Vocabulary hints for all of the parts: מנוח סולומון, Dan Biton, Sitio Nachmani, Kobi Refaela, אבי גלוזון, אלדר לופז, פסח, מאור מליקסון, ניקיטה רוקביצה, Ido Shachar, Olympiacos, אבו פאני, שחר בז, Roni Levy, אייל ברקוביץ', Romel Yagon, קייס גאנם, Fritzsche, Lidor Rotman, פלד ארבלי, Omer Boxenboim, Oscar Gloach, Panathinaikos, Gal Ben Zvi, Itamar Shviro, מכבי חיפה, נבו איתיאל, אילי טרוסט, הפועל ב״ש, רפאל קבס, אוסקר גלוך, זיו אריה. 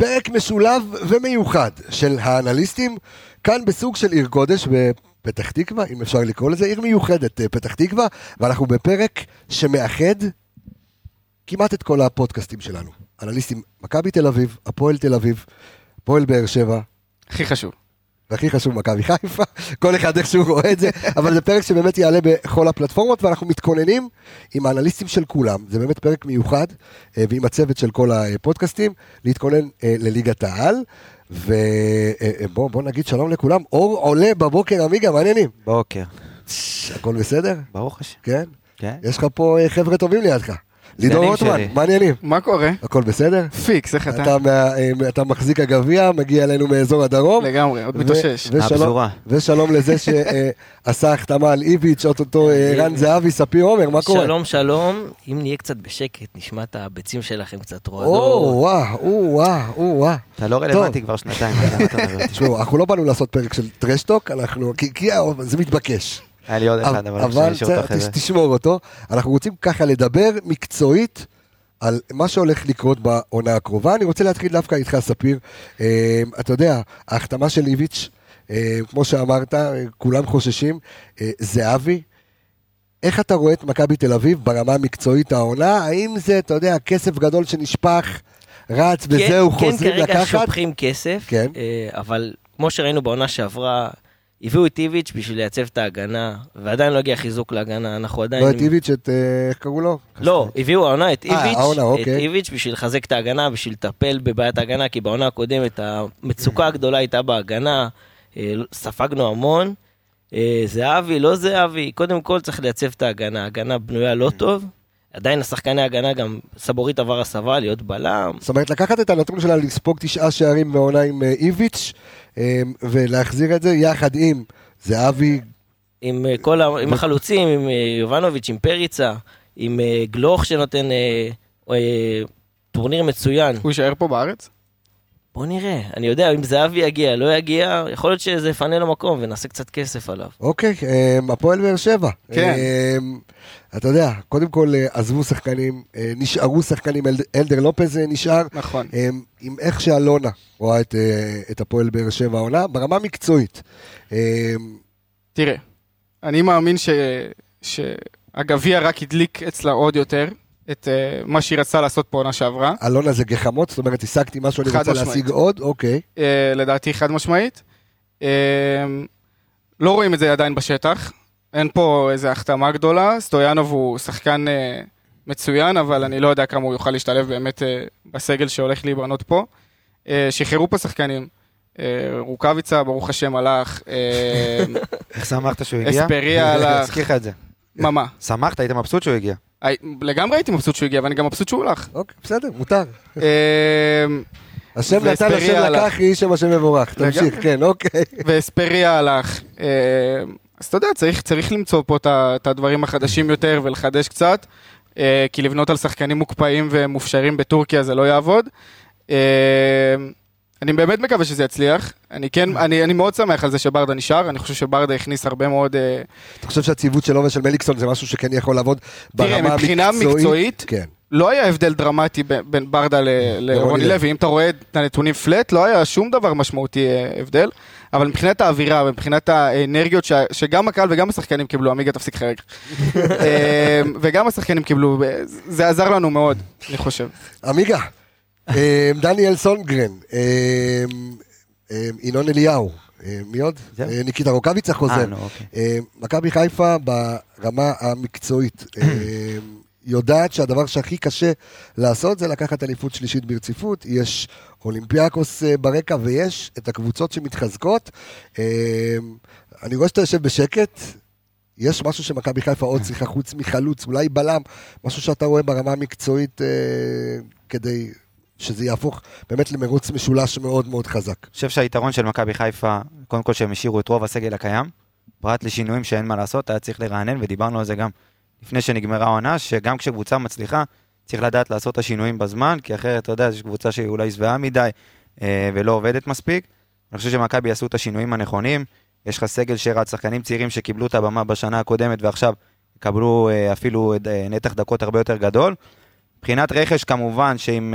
פרק משולב ומיוחד של האנליסטים, כאן בסוג של עיר גודש בפתח תקווה, אם אפשר לקרוא לזה, עיר מיוחדת פתח תקווה, ואנחנו בפרק שמאחד כמעט את כל הפודקאסטים שלנו. אנליסטים מכבי תל אביב, הפועל תל אביב, הפועל באר שבע. הכי חשוב. והכי חשוב מכבי חיפה, כל אחד איך שהוא רואה את זה, אבל זה פרק שבאמת יעלה בכל הפלטפורמות, ואנחנו מתכוננים עם האנליסטים של כולם, זה באמת פרק מיוחד, ועם הצוות של כל הפודקאסטים, להתכונן לליגת העל, ובוא נגיד שלום לכולם, אור עולה בבוקר אמיגה, מעניינים? בוקר. הכל בסדר? ברוך השם. כן? כן. יש לך פה חבר'ה טובים לידך. לידור רוטמן, מעניינים. מה קורה? הכל בסדר? פיקס, איך אתה? אתה מחזיק הגביע, מגיע אלינו מאזור הדרום. לגמרי, עוד מתושש. ושלום לזה שעשה החתמה על איביץ', אותו ערן זהבי, ספיר עומר, מה קורה? שלום, שלום. אם נהיה קצת בשקט, נשמע את הביצים שלכם קצת רועדות. או, אתה לא רלוונטי כבר שנתיים. תשמעו, אנחנו לא באנו לעשות פרק של טרשטוק, כי זה מתבקש. היה לי עוד אחד, אבל תשמור אותו. אנחנו רוצים ככה לדבר מקצועית על מה שהולך לקרות בעונה הקרובה. אני רוצה להתחיל דווקא איתך, ספיר. אתה יודע, ההחתמה של איביץ', כמו שאמרת, כולם חוששים, זהבי. איך אתה רואה את מכבי תל אביב ברמה המקצועית העונה? האם זה, אתה יודע, כסף גדול שנשפך, רץ וזהו, חוזרים לקחת? כן, כרגע שופכים כסף, אבל כמו שראינו בעונה שעברה, הביאו את איביץ' בשביל לייצב את ההגנה, ועדיין לא הגיע חיזוק להגנה, אנחנו עדיין... לא את איביץ', איך קראו לו? לא, הביאו העונה את איביץ' בשביל לחזק את ההגנה, בשביל לטפל בבעיית ההגנה, כי בעונה הקודמת המצוקה הגדולה הייתה בהגנה, ספגנו המון, זהבי, לא זהבי, קודם כל צריך לייצב את ההגנה, ההגנה בנויה לא טוב, עדיין השחקני ההגנה גם סבורית עבר הסבה, להיות בלם. זאת אומרת, לקחת את הנתון שלה לספוג 9 שערים בעונה עם איביץ' ולהחזיר את זה יחד עם זהבי. עם החלוצים, עם יובנוביץ', עם פריצה, עם גלוך שנותן טורניר מצוין. הוא יישאר פה בארץ? בוא נראה, אני יודע, אם זהבי יגיע, לא יגיע, יכול להיות שזה יפנה לו מקום ונעשה קצת כסף עליו. אוקיי, הפועל באר שבע. כן. אתה יודע, קודם כל עזבו שחקנים, נשארו שחקנים, אלדר לופז נשאר. נכון. עם איך שאלונה רואה את הפועל באר שבע עונה, ברמה מקצועית. תראה, אני מאמין שהגביע רק הדליק אצלה עוד יותר. את מה שהיא רצה לעשות פה עונה שעברה. אלונה זה גחמות, זאת אומרת, השגתי משהו, אני רוצה להשיג עוד, אוקיי. לדעתי חד משמעית. לא רואים את זה עדיין בשטח, אין פה איזו החתמה גדולה, סטויאנוב הוא שחקן מצוין, אבל אני לא יודע כמה הוא יוכל להשתלב באמת בסגל שהולך להיבנות פה. שחררו פה שחקנים, רוקביצה, ברוך השם הלך. איך שמחת שהוא הגיע? אספריה הלך. תזכיח את זה. מה? שמחת, היית מבסוט שהוא הגיע? לגמרי הייתי מבסוט שהוא הגיע, ואני גם מבסוט שהוא הולך. אוקיי, בסדר, מותר. השם נתן, השם לקח, איש שם השם מבורך. תמשיך, כן, אוקיי. והספריה הלך. אז אתה יודע, צריך למצוא פה את הדברים החדשים יותר ולחדש קצת, כי לבנות על שחקנים מוקפאים ומופשרים בטורקיה זה לא יעבוד. אני באמת מקווה שזה יצליח, אני מאוד שמח על זה שברדה נשאר, אני חושב שברדה הכניס הרבה מאוד... אתה חושב שהציבות שלו ושל מליקסון זה משהו שכן יכול לעבוד ברמה המקצועית? מבחינה מקצועית, לא היה הבדל דרמטי בין ברדה לרוני לוי, אם אתה רואה את הנתונים פלט, לא היה שום דבר משמעותי הבדל, אבל מבחינת האווירה, מבחינת האנרגיות, שגם הקהל וגם השחקנים קיבלו, אמיגה תפסיק חרג, וגם השחקנים קיבלו, זה עזר לנו מאוד, אני חושב. אמיגה. דניאל סונגרן, אינון אליהו, מי עוד? ניקיטה רוקביצה חוזר. מכבי חיפה ברמה המקצועית יודעת שהדבר שהכי קשה לעשות זה לקחת אליפות שלישית ברציפות, יש אולימפיאקוס ברקע ויש את הקבוצות שמתחזקות. אני רואה שאתה יושב בשקט, יש משהו שמכבי חיפה עוד צריכה חוץ מחלוץ, אולי בלם, משהו שאתה רואה ברמה המקצועית כדי שזה יהפוך באמת למרוץ משולש מאוד מאוד חזק. אני חושב שהיתרון של מכבי חיפה, קודם כל שהם השאירו את רוב הסגל הקיים, פרט לשינויים שאין מה לעשות, היה צריך לרענן, ודיברנו על זה גם לפני שנגמרה העונה, שגם כשקבוצה מצליחה, צריך לדעת לעשות את השינויים בזמן, כי אחרת, אתה יודע, יש קבוצה שהיא אולי זוועה מדי, ולא עובדת מספיק. אני חושב שמכבי יעשו את השינויים הנכונים, יש לך סגל שרץ, שחקנים צעירים שקיבלו את הבמה בשנה הקודמת, ועכשיו יקבלו אפילו נתח דקות הרבה יותר גדול. מבחינת רכש כמובן, שאם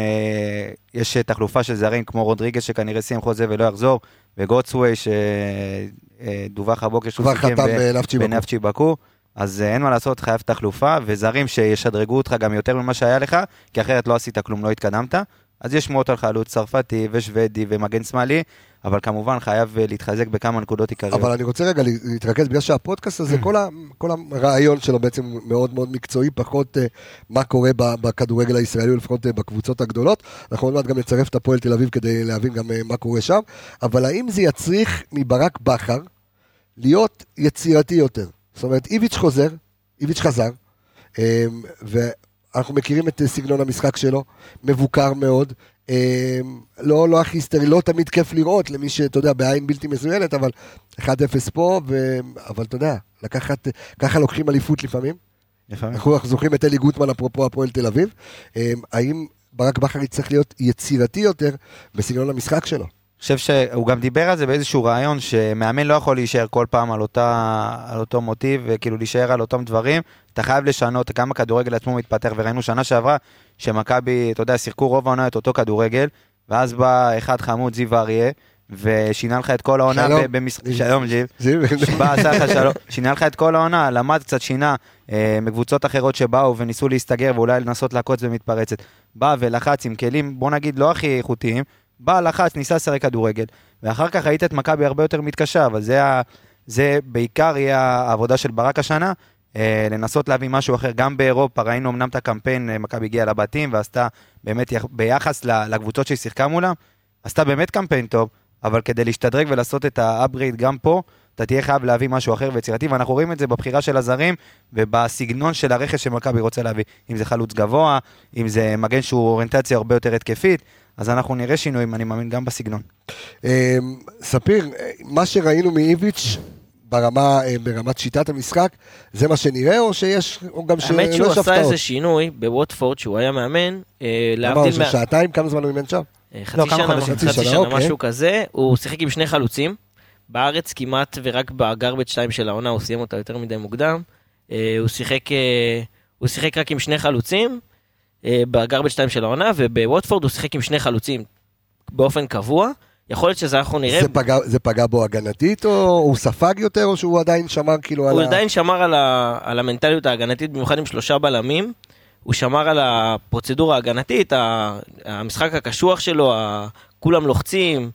יש תחלופה של זרים כמו רודריגז שכנראה סיים חוזה ולא יחזור, וגוטסווי שדווח הבוקר שהוא סיכם בנפצ'י בקו, אז אין מה לעשות, חייב תחלופה, וזרים שישדרגו אותך גם יותר ממה שהיה לך, כי אחרת לא עשית כלום, לא התקדמת, אז יש שמועות על חלוץ צרפתי ושוודי ומגן שמאלי, אבל כמובן חייב להתחזק בכמה נקודות עיקריות. אבל אני רוצה רגע להתרכז, בגלל שהפודקאסט הזה, כל הרעיון שלו בעצם מאוד מאוד מקצועי, פחות מה קורה בכדורגל הישראלי, ולפחות בקבוצות הגדולות. אנחנו עוד מעט גם נצרף את הפועל תל אביב, כדי להבין גם מה קורה שם. אבל האם זה יצריך מברק בכר להיות יצירתי יותר? זאת אומרת, איביץ' חזר, ואנחנו מכירים את סגנון המשחק שלו, מבוקר מאוד, לא הכי היסטרי, לא תמיד כיף לראות למי שאתה יודע, בעין בלתי מסוינת, אבל 1-0 פה, אבל אתה יודע, לקחת, ככה לוקחים אליפות לפעמים, אנחנו זוכרים את אלי גוטמן אפרופו הפועל תל אביב, האם ברק בכר יצטרך להיות יצירתי יותר בסגנון המשחק שלו? אני חושב שהוא גם דיבר על זה באיזשהו רעיון, שמאמן לא יכול להישאר כל פעם על אותו מוטיב, וכאילו להישאר על אותם דברים, אתה חייב לשנות כמה כדורגל עצמו מתפתח, וראינו שנה שעברה, שמכבי, אתה יודע, שיחקו רוב העונה את אותו כדורגל, ואז בא אחד חמוד זיו אריה, ושינה לך את כל העונה, שלום זיו, שינה לך את כל העונה, למד קצת שינה, מקבוצות אחרות שבאו וניסו להסתגר, ואולי לנסות להקוץ במתפרצת, בא ולחץ עם כלים, בוא נגיד לא הכי איכותיים, בא לחץ, ניסה שרי כדורגל, ואחר כך ראית את מכבי הרבה יותר מתקשה, אבל זה בעיקר יהיה העבודה של ברק השנה, לנסות להביא משהו אחר, גם באירופה, ראינו אמנם את הקמפיין, מכבי הגיעה לבתים, ועשתה באמת ביחס לקבוצות שהיא שיחקה מולה, עשתה באמת קמפיין טוב, אבל כדי להשתדרג ולעשות את האפגרייד גם פה, אתה תהיה חייב להביא משהו אחר ויצירתי, ואנחנו רואים את זה בבחירה של הזרים, ובסגנון של הרכש שמכבי רוצה להביא, אם זה חלוץ גבוה, אם זה מגן שהוא אוריינטציה הרבה יותר התקפית, אז אנחנו נראה שינויים, אני מאמין, גם בסגנון. ספיר, מה שראינו מאיביץ' ברמת שיטת המשחק, זה מה שנראה, או שיש, או גם שלא שפתעות? האמת שהוא עשה איזה שינוי בווטפורד, שהוא היה מאמן, להבדיל מה... שעתיים, כמה זמן הוא אימן שם? חצי שנה, משהו כזה, הוא שיחק עם שני חלוצים, בארץ כמעט, ורק בגרבג' 2 של העונה, הוא סיים אותה יותר מדי מוקדם, הוא שיחק רק עם שני חלוצים, בגרבג' 2 של העונה, ובווטפורד הוא שיחק עם שני חלוצים באופן קבוע, יכול להיות שזה אנחנו נראה... זה פגע בו הגנתית, או הוא ספג יותר, או שהוא עדיין שמר כאילו על ה... הוא עדיין שמר על המנטליות ההגנתית, במיוחד עם 3 בלמים, הוא שמר על הפרוצדורה ההגנתית, המשחק הקשוח שלו, כולם לוחצים,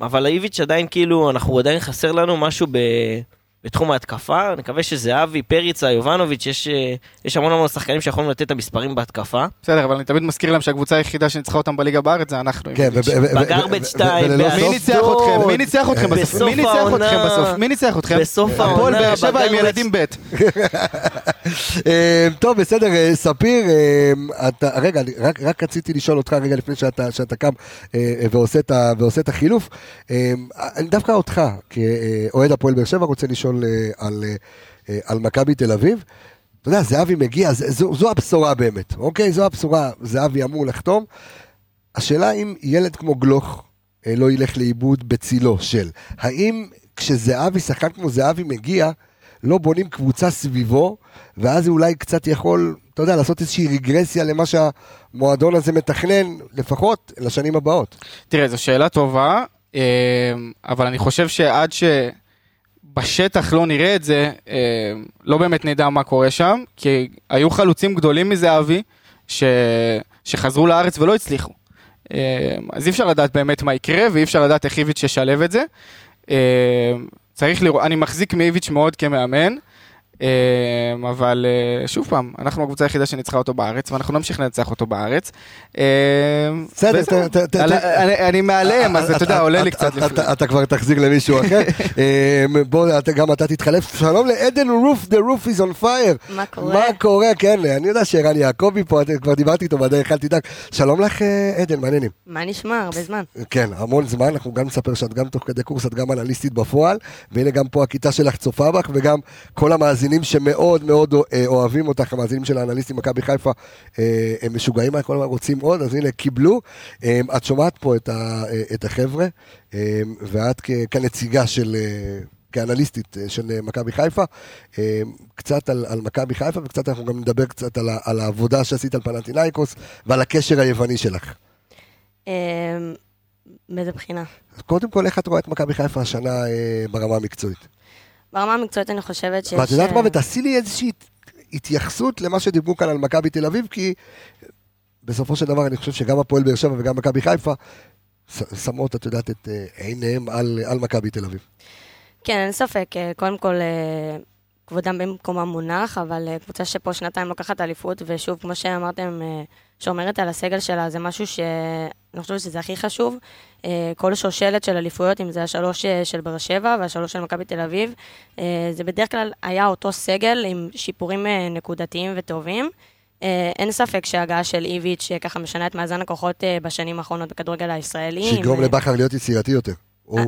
אבל האיביץ' עדיין כאילו, אנחנו עדיין חסר לנו משהו בתחום ההתקפה, אני מקווה שזהבי, פריצה, יובנוביץ', יש המון המון שחקנים שיכולים לתת את המספרים בהתקפה. בסדר, אבל אני תמיד מזכיר להם שהקבוצה היחידה שניצחה אותם בליגה בארץ, זה אנחנו. בגרבג' 2, מי ניצח אתכם? מי ניצח אתכם בסוף? בסוף העונה. הפועל באר שבע עם ילדים ב'. טוב, בסדר, ספיר, רגע, רק רציתי לשאול אותך רגע לפני שאתה קם ועושה את החילוף, אני דווקא אותך, כאוהד הפועל באר שבע, רוצה לשאול על מכבי תל אביב. אתה יודע, זהבי מגיע, זו הבשורה באמת, אוקיי? זו הבשורה, זהבי אמור לחתום. השאלה אם ילד כמו גלוך לא ילך לאיבוד בצילו של, האם כשזהבי, שחקן כמו זהבי מגיע, לא בונים קבוצה סביבו, ואז אולי קצת יכול, אתה יודע, לעשות איזושהי רגרסיה למה שהמועדון הזה מתכנן, לפחות לשנים הבאות. תראה, זו שאלה טובה, אבל אני חושב שעד שבשטח לא נראה את זה, לא באמת נדע מה קורה שם, כי היו חלוצים גדולים מזהבי, שחזרו לארץ ולא הצליחו. אז אי אפשר לדעת באמת מה יקרה, ואי אפשר לדעת איך איביץ' ישלב את זה. צריך לראות, אני מחזיק מאיביץ' מאוד כמאמן, אבל שוב פעם, אנחנו הקבוצה היחידה שניצחה אותו בארץ, ואנחנו נמשיך לנצח אותו בארץ. בסדר, אני מעלם, אז אתה יודע, עולה לי קצת לפני. אתה כבר תחזיק למישהו אחר. בוא, גם אתה תתחלף. שלום לעדן רוף, the roof is on fire. מה קורה? מה קורה, כן, אני יודע שערן יעקובי פה, כבר דיברתי איתו, בדרך כלל תדאג. שלום לך, עדן, מעניינים. מה נשמע? הרבה זמן. כן, המון זמן, אנחנו גם נספר שאת גם תוך כדי קורס, את גם אנליסטית בפועל, והנה גם פה הכיתה שלך צופה בך, וגם כל המאזינים שמאוד מאוד אוהבים אותך, המאזינים של האנליסטים מכבי חיפה, הם משוגעים, כל מה רוצים עוד, אז הנה, קיבלו. את שומעת פה את החבר'ה, ואת כנציגה של כאנליסטית של מכבי חיפה, קצת על מכבי חיפה, וקצת אנחנו גם נדבר קצת על העבודה שעשית על פנאתינייקוס, ועל הקשר היווני שלך. באיזה בחינה? קודם כל, איך את רואה את מכבי חיפה השנה ברמה המקצועית? ברמה המקצועית אני חושבת שיש... ואת יודעת מה, ותעשי לי איזושהי התייחסות למה שדיברו כאן על מכבי תל אביב, כי בסופו של דבר אני חושב שגם הפועל באר שבע וגם מכבי חיפה שמות, את יודעת, את עיניהם על מכבי תל אביב. כן, אין ספק. קודם כל, כבודם במקום המונח, אבל קבוצה שפה שנתיים לוקחת אליפות, ושוב, כמו שאמרתם, שומרת על הסגל שלה, זה משהו שאני חושבת שזה הכי חשוב. כל שושלת של אליפויות, אם זה השלוש של באר שבע והשלוש של מכבי תל אביב, זה בדרך כלל היה אותו סגל עם שיפורים נקודתיים וטובים. אין ספק שההגעה של איביץ' ככה משנה את מאזן הכוחות בשנים האחרונות בכדורגל הישראלי. שיגרום לבכר להיות יצירתי יותר.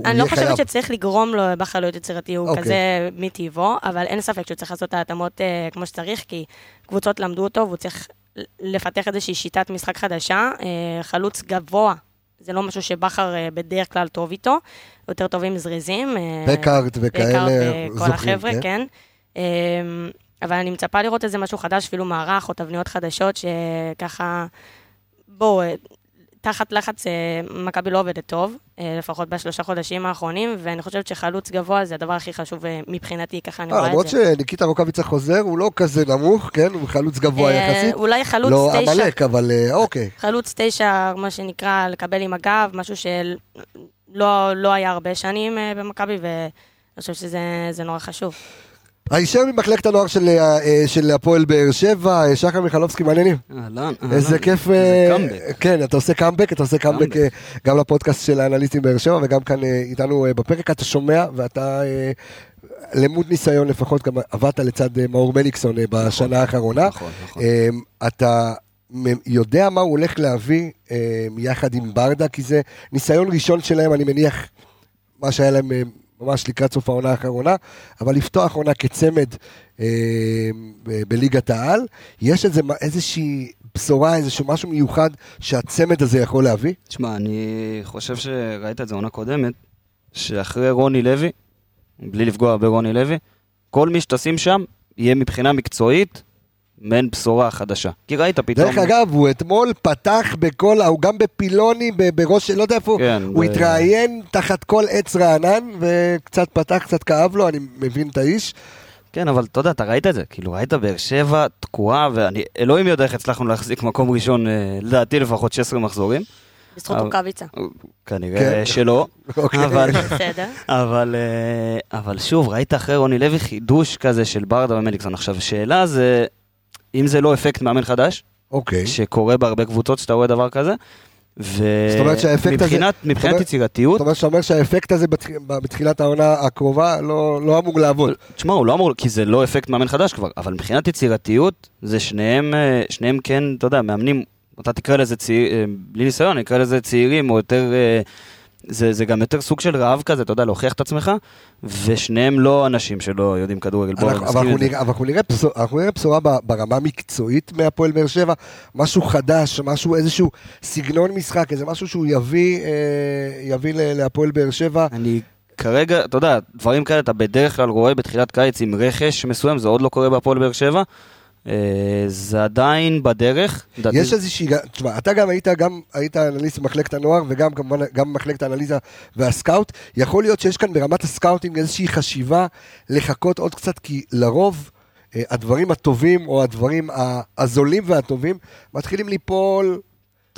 אני לא חושבת שצריך לגרום לו לבכר להיות יצירתי, הוא כזה מטבעו, אבל אין ספק שהוא צריך לעשות את ההתאמות כמו שצריך, כי קבוצות למדו אותו, והוא צריך לפתח איזושהי שיטת משחק חדשה, חלוץ גבוה. זה לא משהו שבכר בדרך כלל טוב איתו, יותר טובים זריזים. בקארט וכאלה זוכרים. כל החבר'ה, כן. אבל אני מצפה לראות איזה משהו חדש, אפילו מערך או תבניות חדשות, שככה, בואו, תחת לחץ מכבי לא עובדת טוב, לפחות בשלושה חודשים האחרונים, ואני חושבת שחלוץ גבוה זה הדבר הכי חשוב מבחינתי, ככה אני רואה את זה. למרות שניקיטה רוקביצה חוזר, הוא לא כזה נמוך, כן? הוא חלוץ גבוה יחסית. אולי חלוץ 9. לא עמלק, אבל אוקיי. חלוץ 9, מה שנקרא, לקבל עם הגב, משהו שלא היה הרבה שנים במכבי, ואני חושבת שזה נורא חשוב. הישר ממחלקת הנוער של הפועל באר שבע, שחר מיכלובסקי, מעניינים. איזה כיף. כן, אתה עושה קאמבק, אתה עושה קאמבק גם לפודקאסט של האנליסטים באר שבע, וגם כאן איתנו בפרק, אתה שומע, ואתה למוד ניסיון לפחות, גם עבדת לצד מאור מליקסון בשנה האחרונה. אתה יודע מה הוא הולך להביא יחד עם ברדה, כי זה ניסיון ראשון שלהם, אני מניח, מה שהיה להם... ממש לקראת סוף העונה האחרונה, אבל לפתוח עונה כצמד בליגת העל, יש איזושהי בשורה, איזשהו משהו מיוחד שהצמד הזה יכול להביא? תשמע, אני חושב שראית את זה עונה קודמת, שאחרי רוני לוי, בלי לפגוע ברוני לוי, כל מי שתשים שם יהיה מבחינה מקצועית, מעין בשורה חדשה. כי ראית פתאום... דרך אגב, הוא אתמול פתח בכל... הוא גם בפילוני, בראש... לא יודע איפה... כן, הוא התראיין תחת כל עץ רענן, וקצת פתח, קצת כאב לו, אני מבין את האיש. כן, אבל אתה יודע, אתה ראית את זה. כאילו, ראית באר שבע, תקועה, ואני... אלוהים יודע איך הצלחנו להחזיק מקום ראשון, לדעתי לפחות 16 מחזורים. בזכות רוקביצה. כנראה שלא. אבל שוב, ראית אחרי רוני לוי חידוש כזה של ברדה ומליקסון. עכשיו, שאלה זה... אם זה לא אפקט מאמן חדש, שקורה בהרבה קבוצות שאתה רואה דבר כזה, ומבחינת יצירתיות... זאת אומרת שאומר שהאפקט הזה בתחילת העונה הקרובה לא אמור לעבוד. תשמע, הוא לא אמור, כי זה לא אפקט מאמן חדש כבר, אבל מבחינת יצירתיות, זה שניהם כן, אתה יודע, מאמנים, אתה תקרא לזה צעירים, בלי ניסיון, נקרא לזה צעירים, או יותר... זה גם יותר סוג של רעב כזה, אתה יודע, להוכיח את עצמך, ושניהם לא אנשים שלא יודעים כדורגל. אנחנו נראה בשורה ברמה המקצועית מהפועל באר שבע, משהו חדש, משהו, איזשהו סגנון משחק, איזה משהו שהוא יביא להפועל באר שבע. אני כרגע, אתה יודע, דברים כאלה, אתה בדרך כלל רואה בתחילת קיץ עם רכש מסוים, זה עוד לא קורה בהפועל באר שבע, זה עדיין בדרך. יש איזושהי, תשמע, אתה גם היית אנליסט במחלקת הנוער, וגם כמובן גם במחלקת האנליזה והסקאוט, יכול להיות שיש כאן ברמת הסקאוטינג איזושהי חשיבה לחכות עוד קצת, כי לרוב הדברים הטובים, או הדברים הזולים והטובים, מתחילים ליפול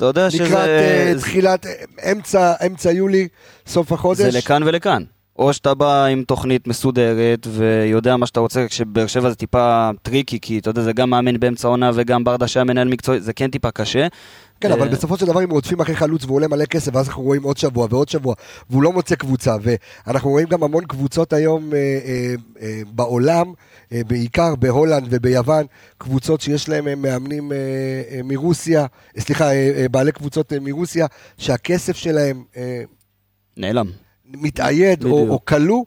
לקראת תחילת אמצע יולי, סוף החודש. זה לכאן ולכאן. או שאתה בא עם תוכנית מסודרת ויודע מה שאתה רוצה, כשבאר שבע זה טיפה טריקי, כי אתה יודע, זה גם מאמן באמצע עונה וגם ברדה שהיה מנהל מקצועי, זה כן טיפה קשה. כן, אבל בסופו של דבר אם רודפים אחרי חלוץ והוא עולה מלא כסף, ואז אנחנו רואים עוד שבוע ועוד שבוע, והוא לא מוצא קבוצה, ואנחנו רואים גם המון קבוצות היום בעולם, בעיקר בהולנד וביוון, קבוצות שיש להם מאמנים מרוסיה, סליחה, בעלי קבוצות מרוסיה, שהכסף שלהם נעלם. מתעייד או קלו,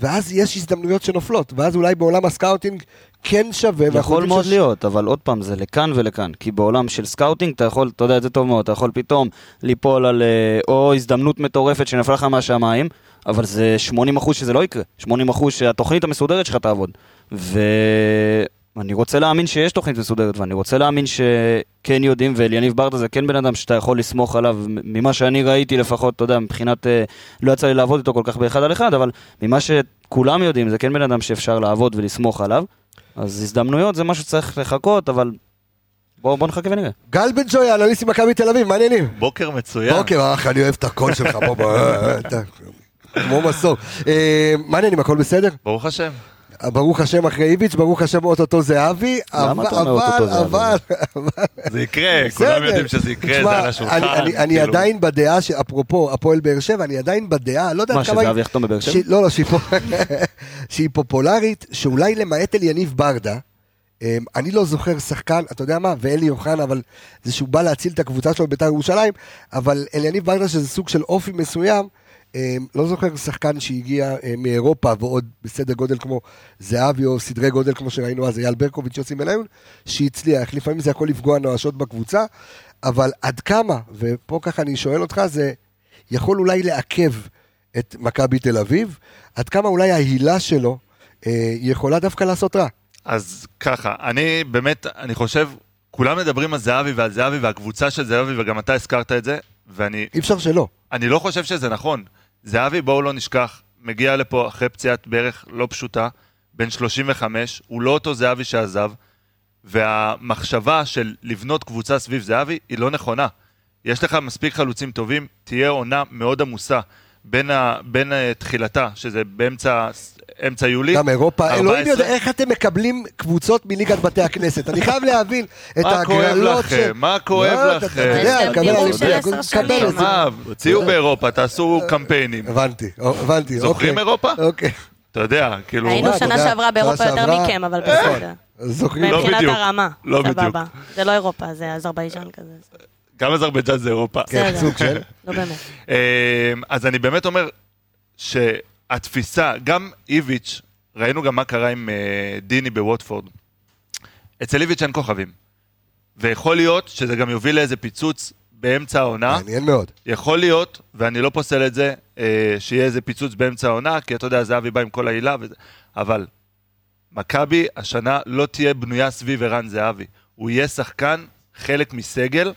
ואז יש הזדמנויות שנופלות, ואז אולי בעולם הסקאוטינג כן שווה. יכול מאוד להיות, אבל עוד פעם זה לכאן ולכאן, כי בעולם של סקאוטינג אתה יכול, אתה יודע את זה טוב מאוד, אתה יכול פתאום ליפול על או הזדמנות מטורפת שנפלחה מהשמיים, אבל זה 80% שזה לא יקרה, 80% שהתוכנית המסודרת שלך תעבוד, ואני רוצה להאמין שיש תוכנית מסודרת, ואני רוצה להאמין שכן יודעים, ואליניב ברדה זה כן בן אדם שאתה יכול לסמוך עליו, ממה שאני ראיתי לפחות, אתה יודע, מבחינת, לא יצא לי לעבוד איתו כל כך באחד על אחד, אבל ממה שכולם יודעים, זה כן בן אדם שאפשר לעבוד ולסמוך עליו, אז הזדמנויות זה משהו שצריך לחכות, אבל... בואו נחכה ונראה. גל בן ג'ויה, אנליסט עם מכבי תל אביב, מעניינים. בוקר מצוין. בוקר, אח, אני אוהב את הקול שלך, בוא, כמו מסור. מעניינים, הכל בסדר? ברוך השם. ברוך השם אחרי איביץ', ברוך השם אוטוטו זהבי, אבל... זה יקרה, כולם יודעים שזה יקרה, זה על השולחן. אני עדיין בדעה, אפרופו, הפועל באר שבע, אני עדיין בדעה, לא יודעת כמה... מה, שזהבי יחתום בבאר שבע? לא, שהיא פופולרית, שאולי למעט אל יניב ברדה, אני לא זוכר שחקן, אתה יודע מה, ואלי יוחנן, אבל זה שהוא בא להציל את הקבוצה שלו בבית"ר ירושלים, אבל אליניב ברדה שזה סוג של אופי מסוים, לא זוכר שחקן שהגיע מאירופה, ועוד בסדר גודל כמו זהבי, או סדרי גודל כמו שראינו אז, אייל ברקוביץ' יוצאים אליון, שהצליח, לפעמים זה יכול לפגוע נואשות בקבוצה, אבל עד כמה, ופה ככה אני שואל אותך, זה יכול אולי לעכב את מכבי תל אביב, עד כמה אולי ההילה שלו יכולה דווקא לעשות רע. אז ככה, אני באמת, אני חושב, כולם מדברים על זהבי ועל זהבי והקבוצה של זהבי, וגם אתה הזכרת את זה, ואני... אי אפשר שלא. אני לא חושב שזה נכון. זהבי, בואו לא נשכח, מגיע לפה אחרי פציעת ברך לא פשוטה, בן 35, הוא לא אותו זהבי שעזב, והמחשבה של לבנות קבוצה סביב זהבי היא לא נכונה. יש לך מספיק חלוצים טובים, תהיה עונה מאוד עמוסה. בין תחילתה, שזה באמצע יולי. גם אירופה, אלוהים יודע איך אתם מקבלים קבוצות מליגת בתי הכנסת. אני חייב להבין את ההגרלות של... מה כואב לכם? אתה יודע, הוציאו באירופה, תעשו קמפיינים. הבנתי. זוכרים אירופה? אוקיי. אתה יודע, כאילו... היינו שנה שעברה באירופה יותר מכם, אבל בסדר. זוכרים? לא בדיוק. מבחינת הרמה. לא בדיוק. זה לא אירופה, זה אזרבייג'אן כזה. גם אזרבייג'אן זה אירופה. כן, סוג של. לא באמת. אז אני באמת אומר שהתפיסה, גם איביץ', ראינו גם מה קרה עם דיני בווטפורד. אצל איביץ' אין כוכבים. ויכול להיות שזה גם יוביל לאיזה פיצוץ באמצע העונה. מעניין מאוד. יכול להיות, ואני לא פוסל את זה, שיהיה איזה פיצוץ באמצע העונה, כי אתה יודע, זהבי בא עם כל העילה וזה. אבל מכבי השנה לא תהיה בנויה סביב ערן זהבי. הוא יהיה שחקן, חלק מסגל,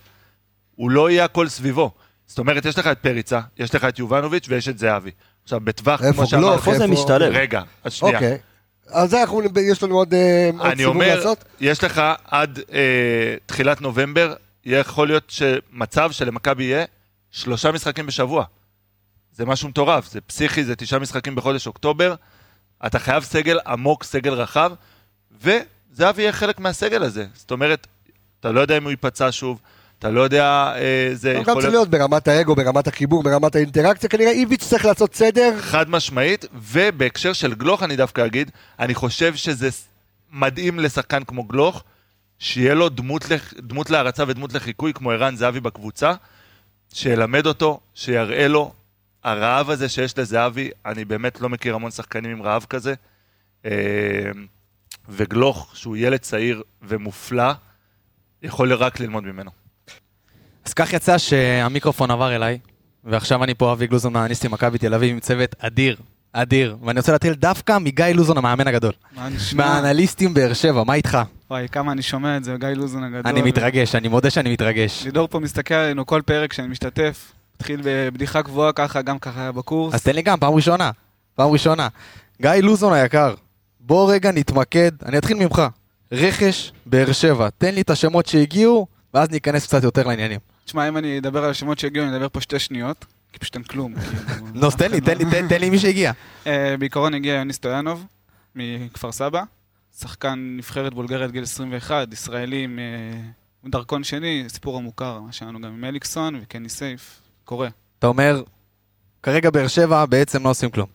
הוא לא יהיה הכל סביבו. זאת אומרת, יש לך את פריצה, יש לך את יובנוביץ' ויש את זהבי. עכשיו, בטווח, כמו שאמר... איפה זה משתלב? רגע, אז שנייה. אוקיי. אז יש לנו עוד סיבוב לעשות? יש לך עד תחילת נובמבר, יכול להיות שמצב שלמכבי יהיה 3 משחקים בשבוע. זה משהו מטורף, זה פסיכי, זה 9 משחקים בחודש אוקטובר. אתה חייב סגל עמוק, סגל רחב, וזהבי יהיה חלק מהסגל הזה. זאת אומרת, אתה לא יודע אם הוא ייפצע שוב, אתה לא יודע, זה יכול... גם צריך להיות ברמת האגו, ברמת החיבור, ברמת האינטראקציה, כנראה איביץ' צריך לעשות סדר. חד משמעית, ובהקשר של גלוך אני דווקא אגיד, אני חושב שזה מדהים לשחקן כמו גלוך, שיהיה לו דמות להרצה ודמות לחיקוי, כמו ערן זהבי בקבוצה, שילמד אותו, שיראה לו, הרעב הזה שיש לזהבי, אני באמת לא מכיר המון שחקנים עם רעב כזה, וגלוך, שהוא ילד צעיר ומופלא, יכול רק ללמוד ממנו. אז כך יצא שהמיקרופון עבר אליי, ועכשיו אני פה אבי גלוזון, האנליסטים מכבי תל אביב, עם צוות אדיר, ואני רוצה להתחיל דווקא מגיא לוזון, המאמן הגדול. מה נשמע? מהאנליסטים באר שבע, מה איתך? וואי, כמה אני שומע את זה, גיא לוזון הגדול. אני מתרגש, אני מודה שאני מתרגש. לידור פה מסתכל עלינו כל פרק שאני משתתף, מתחיל בבדיחה קבועה ככה, גם ככה בקורס. אז תן לי גם, פעם ראשונה. גיא לוזון היקר, בוא רגע נתמקד, אני אתחיל ממך. רכש באר שבע, תן לי את השמות שהגיעו, ואז ניכנס קצת יותר לעניינים. תשמע, אם אני אדבר על השמות שהגיעו, אני אדבר פה 2 שניות, כי פשוט אין כלום. נוס, תן לי מי שהגיע. בעיקרון הגיע יוני סטויאנוב, מכפר סבא, שחקן נבחרת בולגרית גיל 21, ישראלי מדרכון שני, סיפור המוכר, מה שאנו גם עם אליקסון וקני סייף, קורה. אתה אומר, כרגע באר שבע בעצם לא עושים כלום.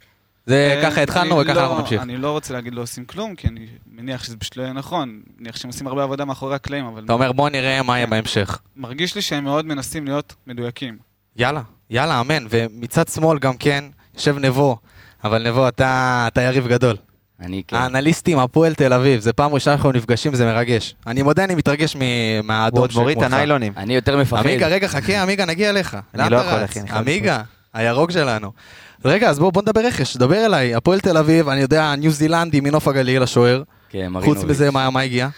זה ככה התחלנו וככה אנחנו נמשיך. אני לא רוצה להגיד לא עושים כלום, כי אני מניח שזה פשוט לא יהיה נכון. מניח שהם עושים הרבה עבודה מאחורי הקלעים, אבל... אתה אומר בוא נראה מה יהיה בהמשך. מרגיש לי שהם מאוד מנסים להיות מדויקים. יאללה, אמן. ומצד שמאל גם כן, יושב נבו. אבל נבו, אתה יריב גדול. אני כן. האנליסטים, הפועל תל אביב, זה פעם ראשונה אנחנו נפגשים, זה מרגש. אני מודה, אני מתרגש מהדוד שכמוך. אני יותר מפחד. עמיגה, רגע, חכה, עמיגה, נגיע אליך. אני לא יכול, אחי. עמיגה, הירוק שלנו. רגע, אז בוא נדבר רכש, דבר אליי, הפועל תל אביב, אני יודע, ניו זילנדי מנוף הגליל השוער, חוץ בזה מה הגיע?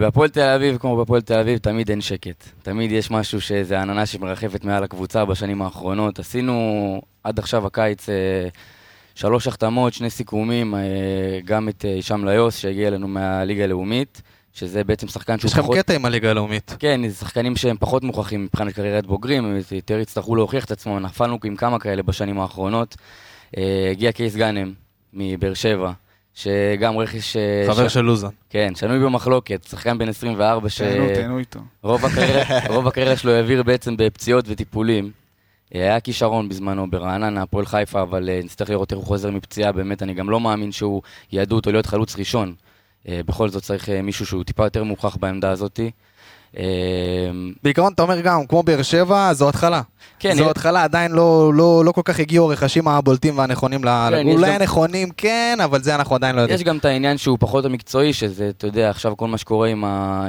בהפועל תל אביב, כמו בהפועל תל אביב, תמיד אין שקט. תמיד יש משהו שזה עננה שמרחפת מעל הקבוצה בשנים האחרונות. עשינו עד עכשיו הקיץ 3 החתמות, 2 סיכומים, גם את אישם ליוס שהגיע אלינו מהליגה הלאומית, שזה בעצם שחקן שהוא פחות... יש לכם קטע עם הליגה הלאומית. כן, זה שחקנים שהם פחות מוכחים מבחינת קריירת בוגרים, הם יותר יצטרכו להוכיח את עצמם, נפלנו עם כמה כאלה בשנים האחרונות. הגיע קייס גאנם מבאר שבע, שגם רכש... חבר של לוזן. כן, שנוי במחלוקת, שחקן בן 24 ש... תהנו איתו. רוב הקריירה שלו העביר בעצם בפציעות וטיפולים. היה כישרון בזמנו ברעננה, הפועל חיפה, אבל נצטרך לראות איך הוא חוזר מפציעה, באמת אני גם לא מאמין שהוא יעדו אותו להיות חלוץ ראשון. בכל זאת צריך מישהו שהוא טיפה יותר מוכח בעמדה הזאת. בעיקרון אתה אומר גם, כמו באר שבע, זו התחלה. זו התחלה, עדיין לא כל כך הגיעו רכשים הבולטים והנכונים, אולי נכונים כן, אבל זה אנחנו עדיין לא יודעים. יש גם את העניין שהוא פחות המקצועי, שזה, אתה יודע, עכשיו כל מה שקורה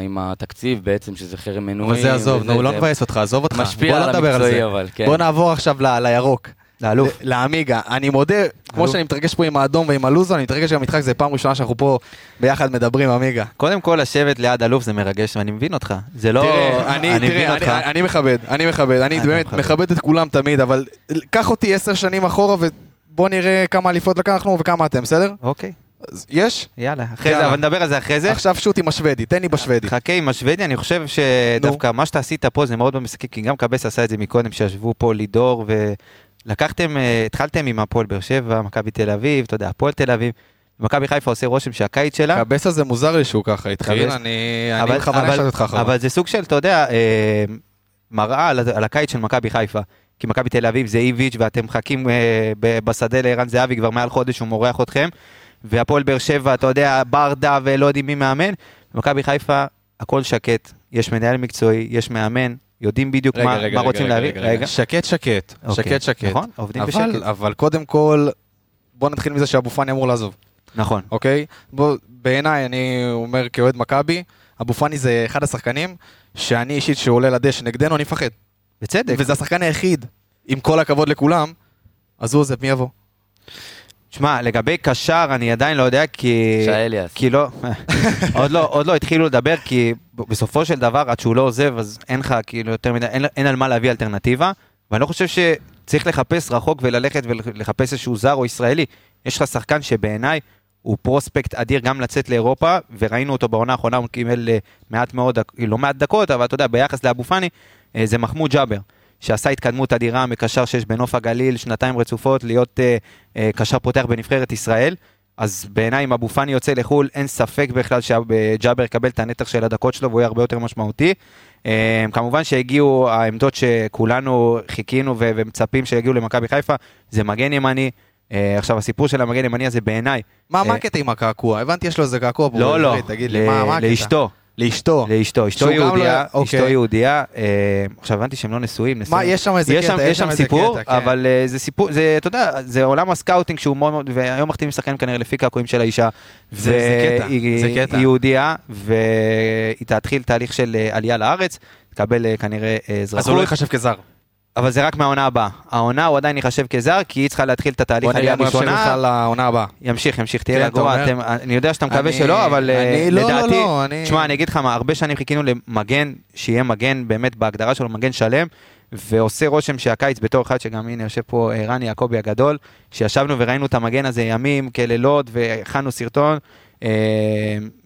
עם התקציב בעצם, שזה חרם מנויים. אבל זה עזוב, הוא לא מבייס אותך, עזוב אותך. משפיע על המקצועי אבל, כן. בוא נעבור עכשיו לירוק. לאלוף. לאמיגה. אני מודה, כמו שאני מתרגש פה עם האדום ועם הלוזון, אני מתרגש גם איתך, זה פעם ראשונה שאנחנו פה ביחד מדברים, אמיגה. קודם כל, לשבת ליד אלוף זה מרגש, ואני מבין אותך. זה לא... תראה, אני מכבד, אני באמת מכבד את כולם תמיד, אבל קח אותי 10 שנים אחורה, ובוא נראה כמה אליפות לקחנו וכמה אתם, בסדר? אוקיי. יש? יאללה, אחרי זה, אבל נדבר על זה אחרי זה. עכשיו שוט עם השוודי, תן לי בשוודי. חכה עם השוודי, אני חושב שדווקא מה שאתה עשית פה זה מאוד במשחק, כי גם קבס עשה את זה מקודם, שישבו פה לידור ו... לקחתם, התחלתם עם הפועל באר שבע, מכבי תל אביב, אתה יודע, הפועל תל אביב, מכבי חיפה עושה רושם שהקיץ שלה. קבס הזה מוזר לי שהוא ככה התחיל, אני חבל לשאול אותך אחר. אבל זה סוג של, אתה יודע, מראה על הקיץ של מכבי חיפה, כי מכבי תל אביב זה איביץ' ואתם מחכים בשדה לערן זהבי, כבר מעל חודש הוא מורח אתכם, והפועל באר שבע, אתה יודע, ברדה ולא יודעים מי מאמן, מכבי חיפה, הכל שקט, יש מנהל מקצועי, יש מאמן, יודעים בדיוק מה רוצים להביא. שקט. נכון, עובדים בשקט. אבל קודם כל, בוא נתחיל מזה שאבו פאני אמור לעזוב. נכון. אוקיי? בעיניי, אני אומר כאוהד מכבי, אבו פאני זה אחד השחקנים, שאני אישית שעולה לדשא נגדנו, אני מפחד. בצדק. וזה השחקן היחיד, עם כל הכבוד לכולם, אז הוא עוזב, מי יבוא? תשמע, לגבי קשר, אני עדיין לא יודע, כי לא, עוד לא התחילו לדבר, כי בסופו של דבר, עד שהוא לא עוזב, אז אין לך, כאילו, יותר מדי, אין על מה להביא אלטרנטיבה, ואני לא חושב שצריך לחפש רחוק וללכת ולחפש איזשהו זר או ישראלי. יש לך שחקן שבעיניי הוא פרוספקט אדיר גם לצאת לאירופה, וראינו אותו בעונה האחרונה, הוא קיבל מעט מאוד, לא מעט דקות, אבל אתה יודע, ביחס לאבו פאני, זה מחמוד ג'אבר. שעשה התקדמות אדירה מקשר שיש בנוף הגליל, 2 רצופות, להיות קשר פותח בנבחרת ישראל, אז בעיניי אם אבו פאני יוצא לחול, אין ספק בכלל שג'אבר יקבל את הנתח של הדקות שלו, והוא יהיה הרבה יותר משמעותי. כמובן שהגיעו העמדות שכולנו חיכינו ומצפים שיגיעו למכבי חיפה, זה מגן ימני, עכשיו הסיפור של המגן ימני הזה בעיניי. מה קטע עם הקעקוע? הבנתי יש לו איזה קעקוע פה. לא, תגיד לי, מה הקטע? לאשתו. לאשתו, אשתו יהודיה, עכשיו הבנתי שהם לא נשואים, יש שם סיפור, אבל זה סיפור, אתה יודע, זה עולם הסקאוטינג שהוא מאוד, והיום מחתימים שחקנים כנראה לפי קעקועים של האישה, והיא יהודיה, והיא תתחיל תהליך של עלייה לארץ, תקבל כנראה אזרחות. אז הוא לא יחשב כזר. אבל זה רק מהעונה הבאה. העונה הוא עדיין יחשב כזר, כי היא צריכה להתחיל את התהליך עלייה ראשונה. ימשיך, תהיה רגוע. אני יודע שאתה מקווה שלא, אבל לדעתי... תשמע, אני אגיד לך מה, הרבה שנים חיכינו למגן, שיהיה מגן באמת בהגדרה שלו, מגן שלם, ועושה רושם שהקיץ בתור אחד, שגם הנה יושב פה רני יעקובי הגדול, שישבנו וראינו את המגן הזה ימים כלילות, והכנו סרטון,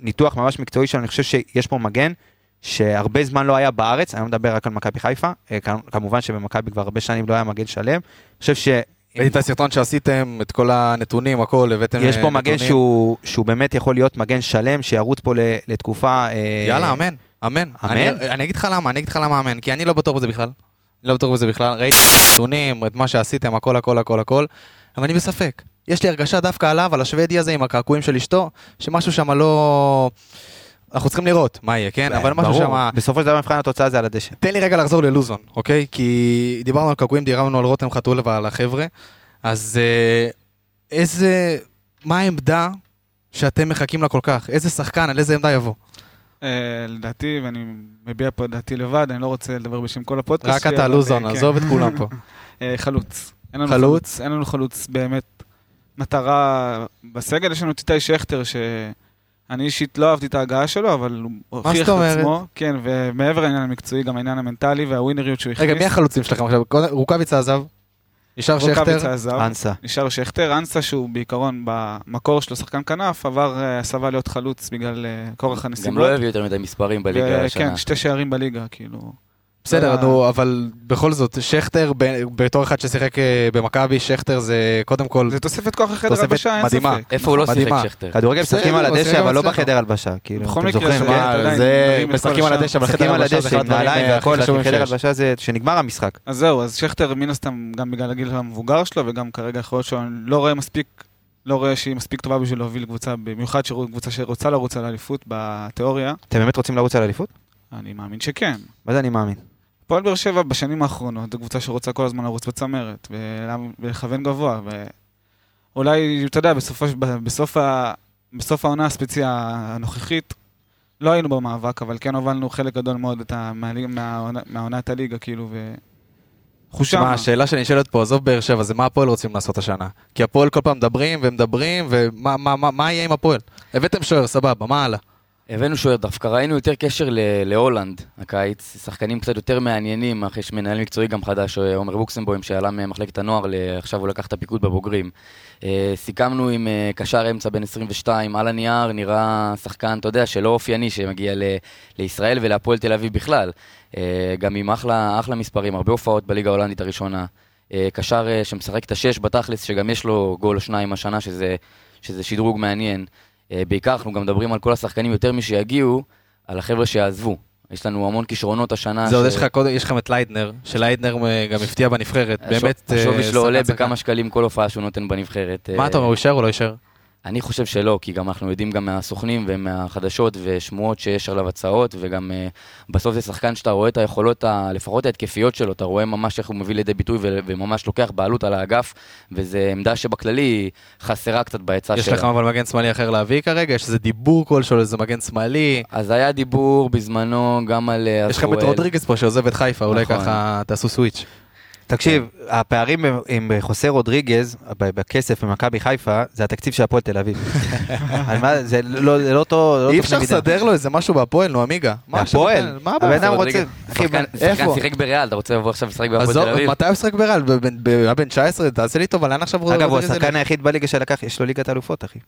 ניתוח ממש מקצועי שלו, אני חושב שיש פה מגן, שהרבה זמן לא היה בארץ, אני לא מדבר רק על מכבי חיפה, כמובן שבמכבי כבר הרבה שנים לא היה מגן שלם, אני חושב ש... ראיתי הסרטון שעשיתם את כל הנתונים, הכל, הבאתם נתונים. יש פה מגן שהוא באמת יכול להיות מגן שלם, שירוץ פה לתקופה... יאללה, אמן. אני אגיד לך למה, כי אני לא בטוח בזה בכלל. ראיתי נתונים, את מה שעשיתם, הכל, אבל אני בספק. יש לי הרגשה דווקא עליו, על השוודי הזה עם הקעקועים של אשתו, שמשהו שם לא... אנחנו צריכים לראות מה יהיה, כן? אבל משהו שמה... בסופו של דבר מבחן התוצאה זה על הדשא. תן לי רגע לחזור ללוזון, אוקיי? כי דיברנו על קעקועים, דיברנו על רותם חתול ועל החבר'ה, אז איזה... מה העמדה שאתם מחכים לה כל כך? איזה שחקן, על איזה עמדה יבוא? לדעתי, ואני מביע פה דעתי לבד, אני לא רוצה לדבר בשם כל הפודקאסט. רק אתה לוזון, עזוב את כולם פה. חלוץ. חלוץ? אין לנו חלוץ באמת מטרה בסגל. יש לנו טיטאי שכטר שאני אישית לא אהבתי את ההגעה שלו, אבל הוא הוכיח את עצמו. כן, ומעבר העניין המקצועי, גם העניין המנטלי והווינריות שהוא הכניס. רגע, מי החלוצים שלכם עכשיו? רוקאביצה עזב? נשאר שכטר, אנסה. נשאר שכטר, אנסה, שהוא בעיקרון במקור שלו שחקן כנף, עבר הסבה להיות חלוץ בגלל כורח הנסיבות. גם לא הביא יותר מדי מספרים בליגה השנה. כן, 2 שערים בליגה, כאילו. בסדר, נו, אבל בכל זאת, שכטר, בתור אחד ששיחק במכבי, שכטר זה קודם כל... זה תוספת כוח לחדר הלבשה, אין ספק. איפה הוא לא שיחק שכטר? כדורגל משחקים על הדשא, אבל לא בחדר הלבשה. בכל מקרה, משחקים על הדשא, אבל חדר הלבשה זה חד מעליים והכל, חדר הלבשה זה שנגמר המשחק. אז זהו, אז שכטר מן הסתם, גם בגלל הגיל המבוגר שלו, וגם כרגע יכול להיות שהוא לא רואה מספיק, לא רואה שהיא מספיק טובה בשביל להוביל קבוצה, במיוחד קבוצה שרוצה לרוץ על אליפות בתיאוריה. אתם באמת רוצים לרוץ על אליפות? אני מאמין שכן. מה זה אני מאמין? הפועל באר שבע בשנים האחרונות, זו קבוצה שרוצה כל הזמן לרוץ בצמרת, ולכוון גבוה, ואולי, אתה יודע, בסוף העונה הספציפית הנוכחית, לא היינו במאבק, אבל כן הובלנו חלק גדול מאוד מהעונת הליגה, כאילו, וחושמה. מה, השאלה שאני שואלת פה, עזוב באר שבע, זה מה הפועל רוצים לעשות השנה? כי הפועל כל פעם מדברים ומדברים, ומה יהיה עם הפועל? הבאתם שוער, סבבה, מה הלאה? הבאנו שוער דווקא, ראינו יותר קשר להולנד הקיץ, שחקנים קצת יותר מעניינים, אחרי שמנהל מקצועי גם חדש, עומר בוקסנבוים, שעלה ממחלקת הנוער, עכשיו הוא לקח את הפיקוד בבוגרים. סיכמנו עם קשר אמצע בין 22, על הנייר, נראה שחקן, אתה יודע, שלא אופייני, שמגיע לישראל ולהפועל תל אביב בכלל. גם עם אחלה מספרים, הרבה הופעות בליגה ההולנדית הראשונה. קשר שמשחק את 6 בתכלס, שגם יש לו גול 2 השנה, שזה שדרוג מעניין. בעיקר אנחנו גם מדברים על כל השחקנים יותר משיגיעו, על החבר'ה שיעזבו. יש לנו המון כישרונות השנה. זה עוד יש לך את ליידנר, שליידנר גם הפתיע בנבחרת. השווי שלו עולה בכמה שקלים כל הופעה שהוא נותן בנבחרת. מה אתה אומר, הוא יישאר או לא יישאר? אני חושב שלא, כי גם אנחנו יודעים גם מהסוכנים ומהחדשות ושמועות שיש עליו הצעות, וגם בסוף זה שחקן שאתה רואה את היכולות, לפחות ההתקפיות שלו, אתה רואה ממש איך הוא מביא לידי ביטוי וממש לוקח בעלות על האגף, וזו עמדה שבכללי חסרה קצת בהצעה שלה. יש לכם אבל מגן שמאלי אחר להביא כרגע? שזה דיבור כלשהו, איזה מגן שמאלי? אז היה דיבור בזמנו גם על... יש לכם את רודריגז פה שעוזב את חיפה, אולי ככה תעשו סוויץ'. תקשיב, הפערים עם חוסר רודריגז בכסף במכבי חיפה, זה התקציב של הפועל תל אביב. זה לא אותו... אי אפשר לסדר לו איזה משהו בהפועל, נו אמיגה. הפועל? מה הבועל? שחקן שיחק בריאל, אתה רוצה לבוא עכשיו לשחק בהפועל תל אביב? מתי הוא שחק בריאל? בן 19? תעשה לי טוב, אבל אין עכשיו רודריגז. אגב, הוא השחקן היחיד בליגה שלקח, יש לו ליגת אלופות, אחי.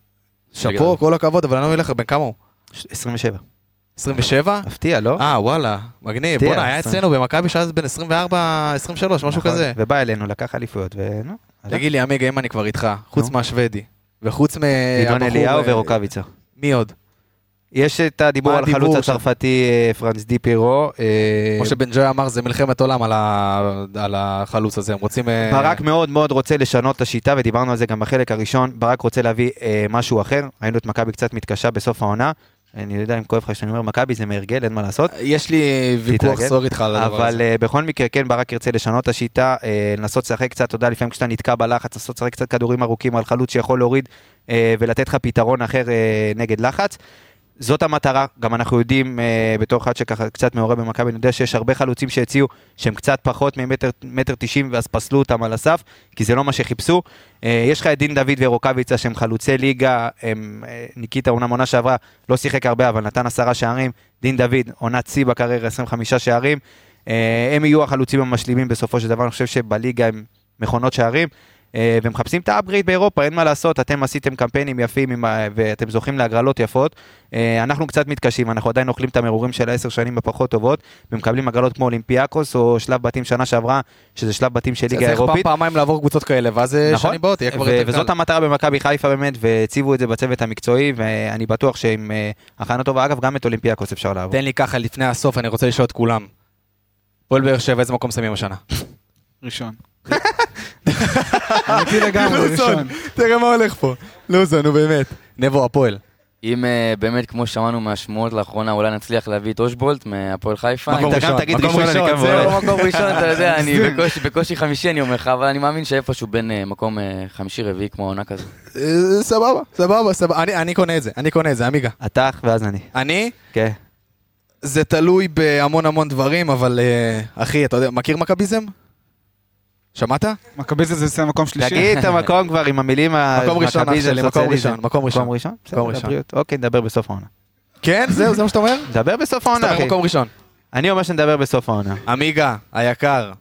שפו, כל הכבוד, אבל אני לא מלך, בן כמה הוא? 27. 27? הפתיע, לא? וואלה, מגניב. בוא'נה, היה אצלנו במכבי שאז בין 24, 23, משהו כזה. ובא אלינו, לקח אליפויות, ונו. תגיד לי, אמיגה, אם אני כבר איתך, חוץ מהשוודי, וחוץ לידון אליהו ורוקאביצה. מי עוד? יש את הדיבור על חלוץ הצרפתי פרנס די פירו. כמו שבן ג'וי אמר, זה מלחמת עולם על החלוץ הזה. הם רוצים... ברק מאוד מאוד רוצה לשנות את השיטה, ודיברנו על זה גם בחלק הראשון. ברק רוצה להביא משהו אחר. ראינו את מכבי קצת מתקשה בסוף העונה. אני לא יודע אם כואב לך שאני אומר, מכבי זה מהרגל, אין מה לעשות. יש לי ויכוח סוער איתך על הדבר הזה. אבל בכל מקרה, כן, ברק ירצה לשנות את השיטה, לנסות לשחק קצת, תודה, לפעמים כשאתה נתקע בלחץ, לנסות לשחק קצת כדורים ארוכים על חלוץ שיכול להוריד ולתת לך פתרון אחר נגד לחץ. זאת המטרה, גם אנחנו יודעים, בתור אחד שככה קצת מעורב במכבי, אני יודע שיש הרבה חלוצים שהציעו שהם קצת פחות ממטר 90 ואז פסלו אותם על הסף, כי זה לא מה שחיפשו. יש לך את דין דוד ורוקאביצה שהם חלוצי ליגה, ניקיטה עונה שעברה, לא שיחק הרבה, אבל נתן 10 שערים, דין דוד, עונה צי בקריירה 25 שערים, הם יהיו החלוצים המשלימים בסופו של דבר, אני חושב שבליגה הם מכונות שערים, ומחפשים את האפגרייד באירופה, אין מה לעשות, אתם עשיתם קמפיינים יפים ואתם זוכים להגרלות יפות, אנחנו קצת מתקשים, אנחנו עדיין אוכלים את המרורים של 10 שנים הפחות טובות, ומקבלים הגרלות כמו אולימפיאקוס או שלב בתים שנה שעברה, שזה שלב בתים של ליגה אירופית. צריך פעמיים לעבור קבוצות כאלה, ואז שנים באות יהיה כבר יותר קל. וזאת המטרה במכבי חיפה באמת, והציבו את זה בצוות המקצועי, ואני בטוח שעם הכנה טובה, אגב, גם את אולימפיאקוס אפשר לעבור. תן לי ככה לפני הסוף, אני רוצה לשאול את כולם. פועל באר שבע, איזה מקום שמים השנה? ראשון. לוזון, תראה מה הולך פה לוזון, הוא באמת נבו הפועל. אם באמת כמו ששמענו מהשמועות לאחרונה, אולי נצליח להביא את אושבולט מהפועל חיפה. מקום ראשון, זהו מקום ראשון, אתה יודע, אני בקושי 5 אני אומר לך, אבל אני מאמין שאיפשהו בין מקום 5-4 כמו העונה כזו. סבבה, אני קונה את זה, אמיגה. אתך ואז אני? כן. זה תלוי בהמון המון דברים, אבל אחי, אתה יודע, מכיר מקביזם? שמעת? מכבי זה מקום שלישי. תגיד את המקום כבר עם המילים. מקום ראשון. מקום ראשון. אוקיי, נדבר בסוף העונה. כן? זה מה שאתה אומר? נדבר בסוף העונה, אחי. מקום ראשון. אני אומר שנדבר בסוף העונה. אמיגה, היקר.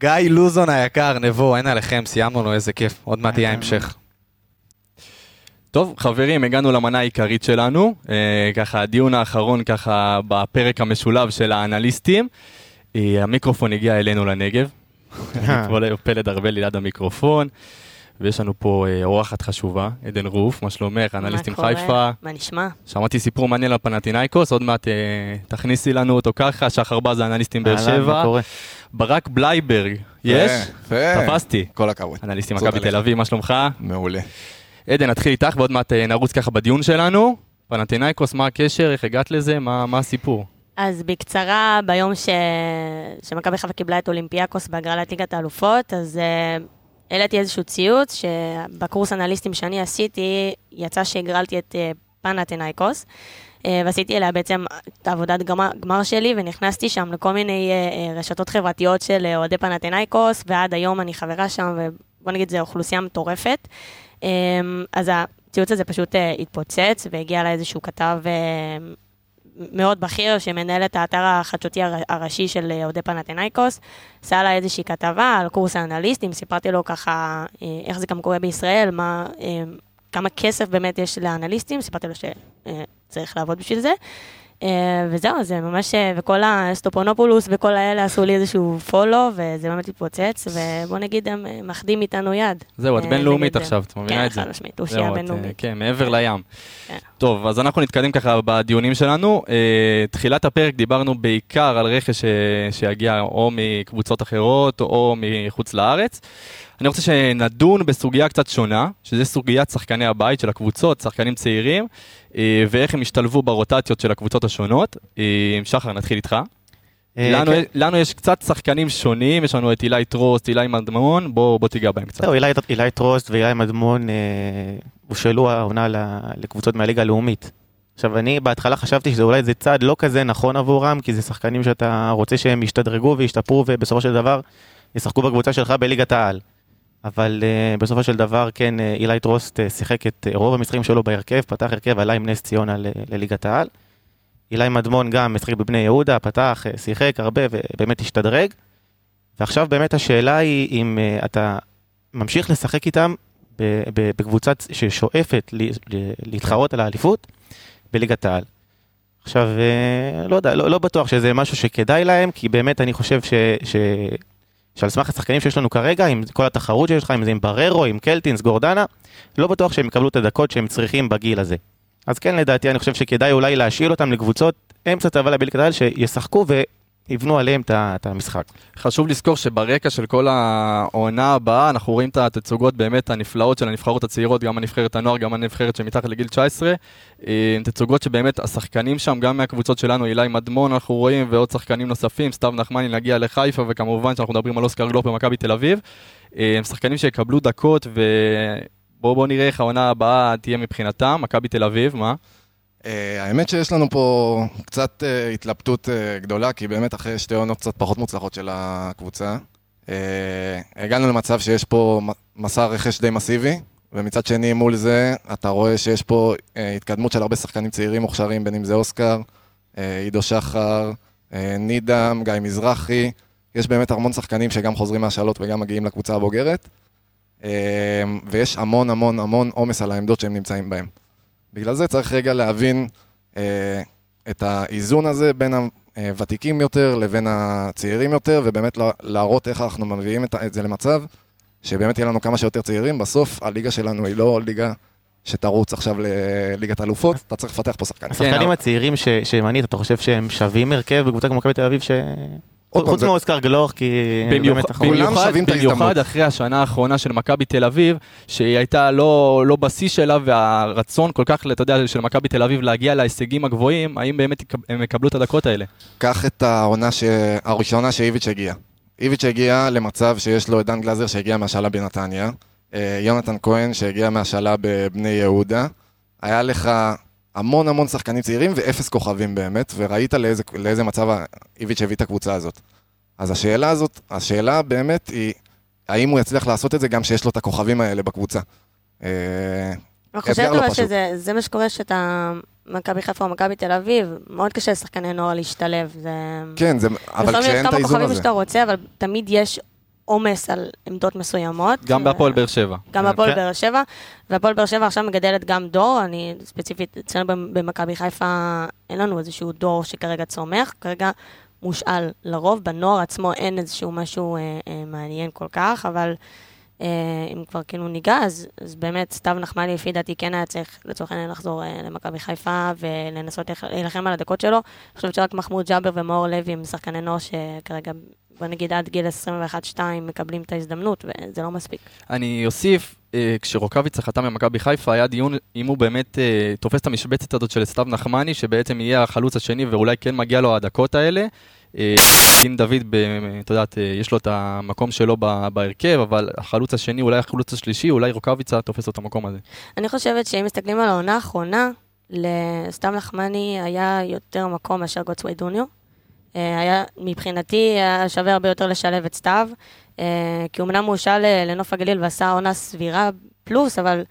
גיא לוזון היקר, נבוא, אין עליכם, סיימנו לו, איזה כיף. עוד מעט יהיה המשך. טוב, חברים, הגענו למנה העיקרית שלנו. ככה, הדיון האחרון, ככה, בפרק המשולב של האנליסטים. המיקרופון הגיע אלינו לנגב. פלד ארבל ליד המיקרופון, ויש לנו פה אורחת חשובה, עדן רוף, מה שלומך, אנליסטים חיפה. מה נשמע? שמעתי סיפור מעניין על פנתינייקוס, עוד מעט תכניסי לנו אותו ככה, שחר בז, אנליסטים באר שבע. ברק בלייברג, יש? תפסתי. כל הכבוד. אנליסטים מכבי תל אביב, מה שלומך? מעולה. עדן, נתחיל איתך, ועוד מעט נרוץ ככה בדיון שלנו. פנתינייקוס, מה הקשר, איך הגעת לזה, מה הסיפור? אז בקצרה, ביום שמכבי חיפה קיבלה את אולימפיאקוס בהגרלת ליגת האלופות, אז העליתי איזשהו ציוץ שבקורס אנליסטים שאני עשיתי, יצא שהגרלתי את פנאתינייקוס, ועשיתי אליה בעצם את עבודת גמר שלי, ונכנסתי שם לכל מיני רשתות חברתיות של אוהדי פנאתינייקוס, ועד היום אני חברה שם, ובוא נגיד, זו אוכלוסייה מטורפת. אז הציוץ הזה פשוט התפוצץ, והגיע אליי איזשהו כתב מאוד בכיר, שמנהל את האתר החדשותי הראשי של אוהדי פנאתינייקוס, עשה לה איזושהי כתבה על קורס האנליסטים, סיפרתי לו ככה, איך זה גם קורה בישראל, כמה כסף באמת יש לאנליסטים, סיפרתי לו שצריך לעבוד בשביל זה, וזהו, זה ממש, וכל הסטופונופולוס וכל האלה עשו לי איזשהו פולו, וזה באמת התפוצץ, ובוא נגיד, הם מחדים איתנו יד. זהו, את בינלאומית עכשיו, את מבינה את זה. כן, חלושמית, הוא שיהיה בינלאומית. כן, מעבר לים. טוב, אז אנחנו נתקדם ככה בדיונים שלנו. תחילת הפרק דיברנו בעיקר על רכש שיגיע או מקבוצות אחרות או מחוץ לארץ. אני רוצה שנדון בסוגיה קצת שונה, שזה סוגיית שחקני הבית של הקבוצות, שחקנים צעירים, ואיך הם השתלבו ברוטציות של הקבוצות השונות. שחר, נתחיל איתך. לנו יש קצת שחקנים שונים, יש לנו את אילי טרוסט, אילי מדמון, בוא תיגע בהם קצת. אילי טרוסט ואילי מדמון הושאלו העונה לקבוצות מהליגה הלאומית. עכשיו, אני בהתחלה חשבתי שזה אולי זה צעד לא כזה נכון עבורם, כי זה שחקנים שאתה רוצה שהם ישתדרגו וישתפרו, ובסופו של דבר ישחקו בקבוצה שלך בליגת העל. אבל בסופו של דבר, כן, אילי טרוסט שיחק את רוב המשחקים שלו בהרכב, פתח הרכב עלה עם נס ציונה לליגת העל. אילי מדמון גם משחק בבני יהודה, פתח, שיחק הרבה ובאמת השתדרג. ועכשיו באמת השאלה היא אם אתה ממשיך לשחק איתם בקבוצה ששואפת להתחרות על האליפות בליגת העל. עכשיו, לא יודע, לא בטוח שזה משהו שכדאי להם, כי באמת אני חושב שעל סמך השחקנים שיש לנו כרגע, עם כל התחרות שיש לך, אם זה עם בררו, עם קלטינס, גורדנה, לא בטוח שהם יקבלו את הדקות שהם צריכים בגיל הזה. אז כן, לדעתי, אני חושב שכדאי אולי להשאיל אותם לקבוצות אמצע טבלה בליגת העל שישחקו ויבנו עליהם את המשחק. חשוב לזכור שברקע של כל העונה הבאה, אנחנו רואים את התצוגות באמת הנפלאות של הנבחרות הצעירות, גם הנבחרת הנוער, גם הנבחרת שמתחת לגיל 19, תצוגות שבאמת השחקנים שם, גם מהקבוצות שלנו, אילי מדמון אנחנו רואים, ועוד שחקנים נוספים, סתיו נחמני נגיע לחיפה, וכמובן שאנחנו מדברים על אוסקר גלוח במכבי תל אביב, שחקנים שיקבלו דקות ו... בואו נראה איך העונה הבאה תהיה מבחינתם, מכבי תל אביב, מה? האמת שיש לנו פה קצת התלבטות גדולה, כי באמת אחרי שתי עונות קצת פחות מוצלחות של הקבוצה, הגענו למצב שיש פה מסע רכש די מסיבי, ומצד שני מול זה אתה רואה שיש פה התקדמות של הרבה שחקנים צעירים מוכשרים, בין אם זה אוסקר, עידו שחר, נידם, גיא מזרחי, יש באמת המון שחקנים שגם חוזרים מהשאלות וגם מגיעים לקבוצה הבוגרת, ויש המון המון המון עומס על העמדות שהם נמצאים בהם. בגלל זה צריך רגע להבין את האיזון הזה בין הוותיקים יותר לבין הצעירים יותר, ובאמת להראות איך אנחנו מביאים את זה למצב שבאמת יהיה לנו כמה שיותר צעירים. בסוף הליגה שלנו היא לא ליגה שתרוץ עכשיו לליגת אלופות, אתה צריך לפתח פה שחקנים. השחקנים הצעירים שמנית, אתה חושב שהם שווים הרכב בקבוצה כמו מכבי תל אביב ש... חוץ מאוסקר גלוח, כי במיוחד אחרי השנה האחרונה של מכבי תל אביב, שהיא הייתה לא בסיס שלה, והרצון כל כך, אתה יודע, של מכבי תל אביב להגיע להישגים הגבוהים, האם באמת הם יקבלו את הדקות האלה? קח את העונה הראשונה שאיביץ' הגיע. איביץ' הגיע למצב שיש לו עדן גלזר שהגיע מהשאלה בנתניה, יונתן כהן שהגיע מהשאלה בבני יהודה, היה לך המון המון שחקנים צעירים ואפס כוכבים באמת, וראית לאיזה מצב איביץ' הביא את הקבוצה הזאת. אז השאלה באמת היא, האם הוא יצליח לעשות את זה גם שיש לו את הכוכבים האלה בקבוצה? אני חושבת אבל שזה מה שקורה שאתה מכבי חיפה או מכבי תל אביב, מאוד קשה לשחקני נוער להשתלב. כן, אבל כשאין את האיזון הזה. כמה כוכבים שאתה רוצה, אבל תמיד יש עומס על עמדות מסוימות. גם בהפועל באר שבע. גם בהפועל באר שבע, והפועל באר שבע עכשיו מגדלת גם דור, אני ספציפית, אצלנו במכבי חיפה אין לנו איזשהו דור שכרגע צומח, כרגע מושאל לרוב, בנוער עצמו אין איזשהו משהו מעניין כל כך, אבל אם כבר כאילו ניגע, אז באמת סתיו נחמני לפי דעתי כן היה צריך לצורך העניין לחזור למכבי חיפה ולנסות להילחם על הדקות שלו. אני חושבת שרק מחמוד ג'אבר ומאור לוי הם שחקני נוער שכרגע בוא נגיד עד גיל 21-2 מקבלים את ההזדמנות וזה לא מספיק. אני אוסיף, כשרוקביצה חתם במכבי חיפה היה דיון אם הוא באמת תופס את המשבצת הזאת של סתיו נחמני שבעצם יהיה החלוץ השני ואולי כן מגיע לו הדקות האלה. אם דוד, את יודעת, יש לו את המקום שלו בהרכב, אבל החלוץ השני, אולי החלוץ השלישי, אולי רוקביצה תופס את המקום הזה. אני חושבת שאם מסתכלים על העונה האחרונה, לסתם לחמני היה יותר מקום מאשר גוצווי דוניו. היה, מבחינתי, שווה הרבה יותר לשלב את סתיו, כי אמנם הוא הושל לנוף הגליל ועשה עונה סבירה פלוס, אבל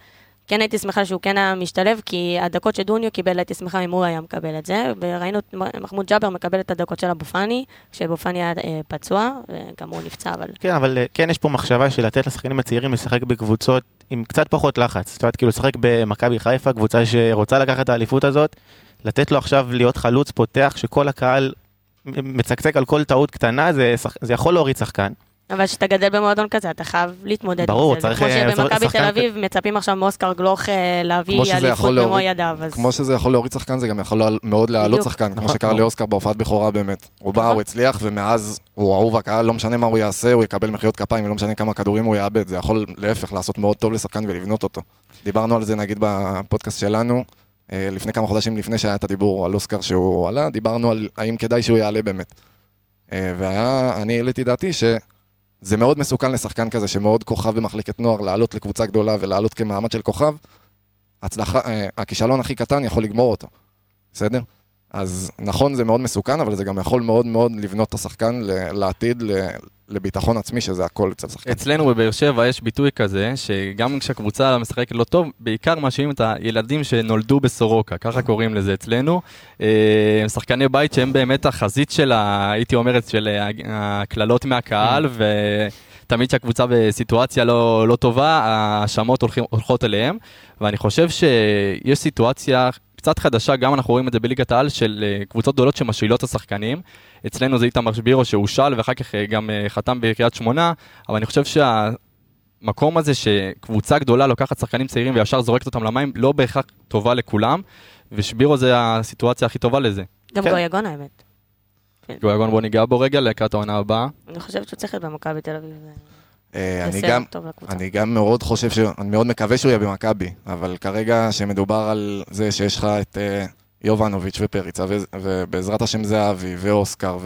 כן הייתי שמחה שהוא כן היה משתלב, כי הדקות שדוניו קיבל, הייתי שמחה אם הוא היה מקבל את זה, וראינו את מחמוד ג'אבר מקבל את הדקות של הבופני, כשבופני היה פצוע, וגם הוא נפצע, אבל... כן, אבל כן יש פה מחשבה של לתת לשחקנים הצעירים לשחק בקבוצות עם קצת פחות לחץ, זאת אומרת, כאילו לשחק במכבי חיפה, קבוצה שרוצה לקחת את האליפות הזאת, לתת לו עכשיו להיות חלוץ פותח, שכל הקהל מצקצק על כל טעות קטנה, זה יכול להוריד שחקן. אבל כשאתה גדל במועדון כזה, אתה חייב להתמודד עם זה. כמו שבמכבי תל אביב מצפים עכשיו מאוסקר גלוך להביא אליפות במו ידיו. כמו שזה יכול להוריד שחקן, זה גם יכול מאוד להעלות שחקן, כמו שקרה לאוסקר בהופעת בכורה באמת. הוא בא, הוא הצליח, ומאז הוא אהוב הקהל, לא משנה מה הוא יעשה, הוא יקבל מחיאות כפיים, ולא משנה כמה כדורים הוא יאבד. זה יכול להפך לעשות מאוד טוב לשחקן ולבנות אותו. דיברנו על זה נגיד בפודקאסט שלנו, לפני כמה חודשים לפני שהיה את הדיבור על אוסקר שהוא עלה, דיברנו על האם כדאי שהוא יעלה באמת. ואני העליתי דעתי ש זה מאוד מסוכן לשחקן כזה, שמאוד כוכב במחלקת נוער, לעלות לקבוצה גדולה ולעלות כמעמד של כוכב, הכישלון הכי קטן יכול לגמור אותו, בסדר? אז נכון, זה מאוד מסוכן, אבל זה גם יכול מאוד מאוד לבנות את השחקן לעתיד, לביטחון עצמי, שזה הכל אצל שחקן. אצלנו בבאר שבע יש ביטוי כזה, שגם כשהקבוצה משחקת לא טוב, בעיקר מאשימים את הילדים שנולדו בסורוקה, ככה קוראים לזה אצלנו, שחקני בית שהם באמת החזית של, הייתי אומרת, של הכללות מהקהל, ותמיד שהקבוצה בסיטואציה לא טובה, השמות הולכות אליהם, ואני חושב שיש סיטואציה קצת חדשה, גם אנחנו רואים את זה בליגת העל, של קבוצות גדולות שמשילות את השחקנים. אצלנו זה איתמר שבירו שהושל, ואחר כך גם חתם בקריית שמונה, אבל אני חושב שהמקום הזה שקבוצה גדולה לוקחת שחקנים צעירים וישר זורקת אותם למים, לא בהכרח טובה לכולם, ושבירו זה הסיטואציה הכי טובה לזה. גם גויגון האמת. גויגון בוא ניגע בו רגע לקראת העונה הבאה. אני חושבת שהוא צריך להיות במכבי תל אביב. אני גם מאוד חושב, אני מאוד מקווה שהוא יהיה במכבי, אבל כרגע שמדובר על זה שיש לך את יובנוביץ' ופריצה, ובעזרת השם זהבי, ואוסקר,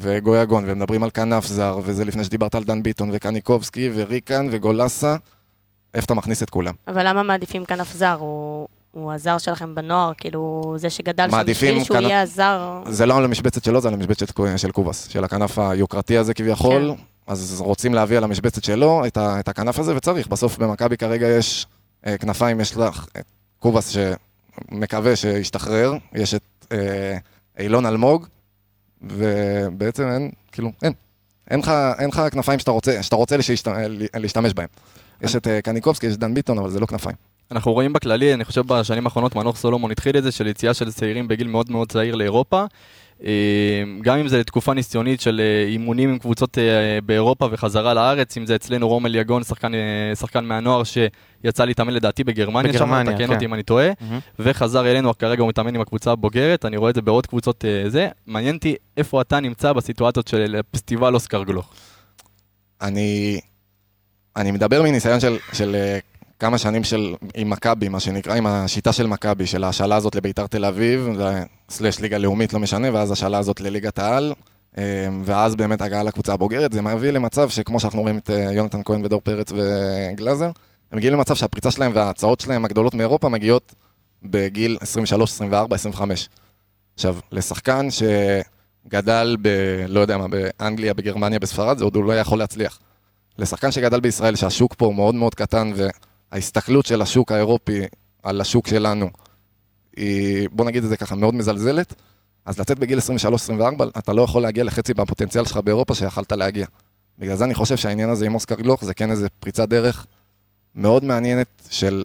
וגויגון, ומדברים על כנף זר, וזה לפני שדיברת על דן ביטון, וקניקובסקי, וריקן, וגולסה, איפה אתה מכניס את כולם? אבל למה מעדיפים כנף זר? הוא הזר שלכם בנוער, כאילו זה שגדל שם בשביל שהוא יהיה הזר. זה לא על המשבצת שלו, זה על המשבצת של קובס, של הכנף היוקרתי הזה כביכול. אז רוצים להביא על המשבצת שלו את הכנף הזה, וצריך. בסוף במכבי כרגע יש כנפיים, יש לך את קובס שמקווה שישתחרר, יש את אילון אלמוג, ובעצם אין, כאילו, אין. אין לך כנפיים שאתה רוצה להשתמש בהם. יש את קניקובסקי, יש דן ביטון, אבל זה לא כנפיים. אנחנו רואים בכללי, אני חושב בשנים האחרונות, מנוח סולומון התחיל את זה, של יציאה של צעירים בגיל מאוד מאוד צעיר לאירופה, גם אם זה תקופה ניסיונית של אימונים עם קבוצות באירופה וחזרה לארץ, אם זה אצלנו רומל יגון, שחקן מהנוער שיצא להתאמן לדעתי בגרמניה, שם תקן אותי אם אני טועה, וחזר אלינו, כרגע הוא מתאמן עם הקבוצה הבוגרת, אני רואה את זה בעוד קבוצות זה, מעניין אותי איפה אתה נמצא בסיטואציות של פסטיבל אוסקר גלוך. אני מדבר מניסיון של כמה שנים עם מכבי, מה שנקרא, עם השיטה של מכבי, של השאלה הזאת לביתר תל אביב, סלש ליגה לאומית, לא משנה, ואז השאלה הזאת לליגת העל, ואז באמת הגעה לקבוצה הבוגרת, זה מביא למצב שכמו שאנחנו רואים את יונתן כהן ודור פרץ וגלזר, הם מגיעים למצב שהפריצה שלהם וההצעות שלהם הגדולות מאירופה מגיעות בגיל 23, 24, 25. עכשיו, לשחקן שגדל לא יודע מה, באנגליה, בגרמניה, בספרד, זה עוד הוא לא יכול להצליח. לשחקן שגדל בישראל, שהשוק פה מאוד מאוד קטן, וההסתכלות של השוק האירופי על השוק שלנו, היא, בוא נגיד את זה ככה, מאוד מזלזלת, אז לצאת בגיל 23-24, אתה לא יכול להגיע לחצי בפוטנציאל שלך באירופה שיכלת להגיע. בגלל זה אני חושב שהעניין הזה עם אוסקר גלוך, זה כן איזה פריצת דרך מאוד מעניינת של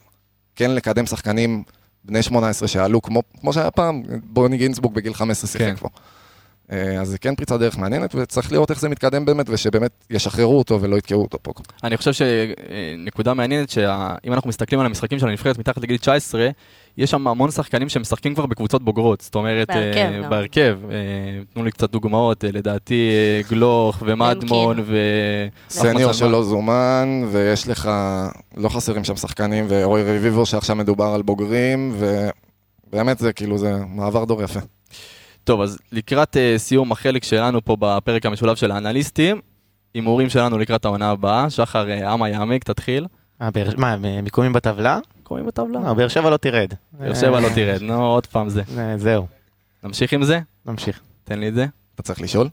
כן לקדם שחקנים בני 18 שעלו, כמו שהיה פעם, בוני גינסבורג בגיל 15 שיחק פה. אז זה כן פריצת דרך מעניינת, וצריך לראות איך זה מתקדם באמת, ושבאמת ישחררו אותו ולא יתקעו אותו פה. אני חושב שנקודה מעניינת, שאם אנחנו מסתכלים על המשחקים של הנבחרת מתחת לגיל 19, יש שם המון שחקנים שמשחקים כבר בקבוצות בוגרות, זאת אומרת, בהרכב. תנו לי קצת דוגמאות, לדעתי גלוך ומדמון סניור שלא זומן, ויש לך, לא חסרים שם שחקנים, ואורי רביבו שעכשיו מדובר על בוגרים, ובאמת זה כאילו, זה מעבר דור יפה. טוב, אז לקראת סיום החלק שלנו פה בפרק המשולב של האנליסטים, עם הורים שלנו לקראת העונה הבאה, שחר אמה יעמיק, תתחיל. מה, מקומים בטבלה? מקומים בטבלה. לא, באר שבע לא תירד. באר שבע לא תירד, נו, עוד פעם זה. זהו. נמשיך עם זה? נמשיך. תן לי את זה. אתה צריך לשאול?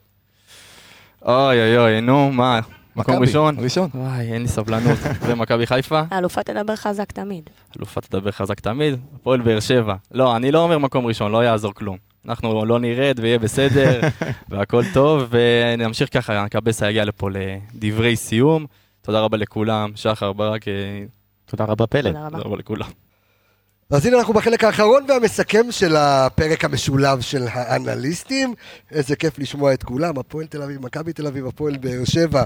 אוי, אוי, אוי, נו, מה? מקום ראשון? ראשון. וואי, אין לי סבלנות. זה מכבי חיפה. אלופה תדבר חזק תמיד. אלופה תדבר חזק תמיד. הפועל באר שבע. לא, אני לא אומר מקום ראשון, לא יעזור כלום. אנחנו לא נרד ויהיה בסדר, והכל טוב, ונמשיך ככה, נקבס להגיע לפה לדברי סיום. תודה רבה לכולם, שחר ברק. תודה רבה פלד. תודה רבה לכולם. אז הנה אנחנו בחלק האחרון והמסכם של הפרק המשולב של האנליסטים. איזה כיף לשמוע את כולם, הפועל תל אביב, מכבי תל אביב, הפועל באר שבע.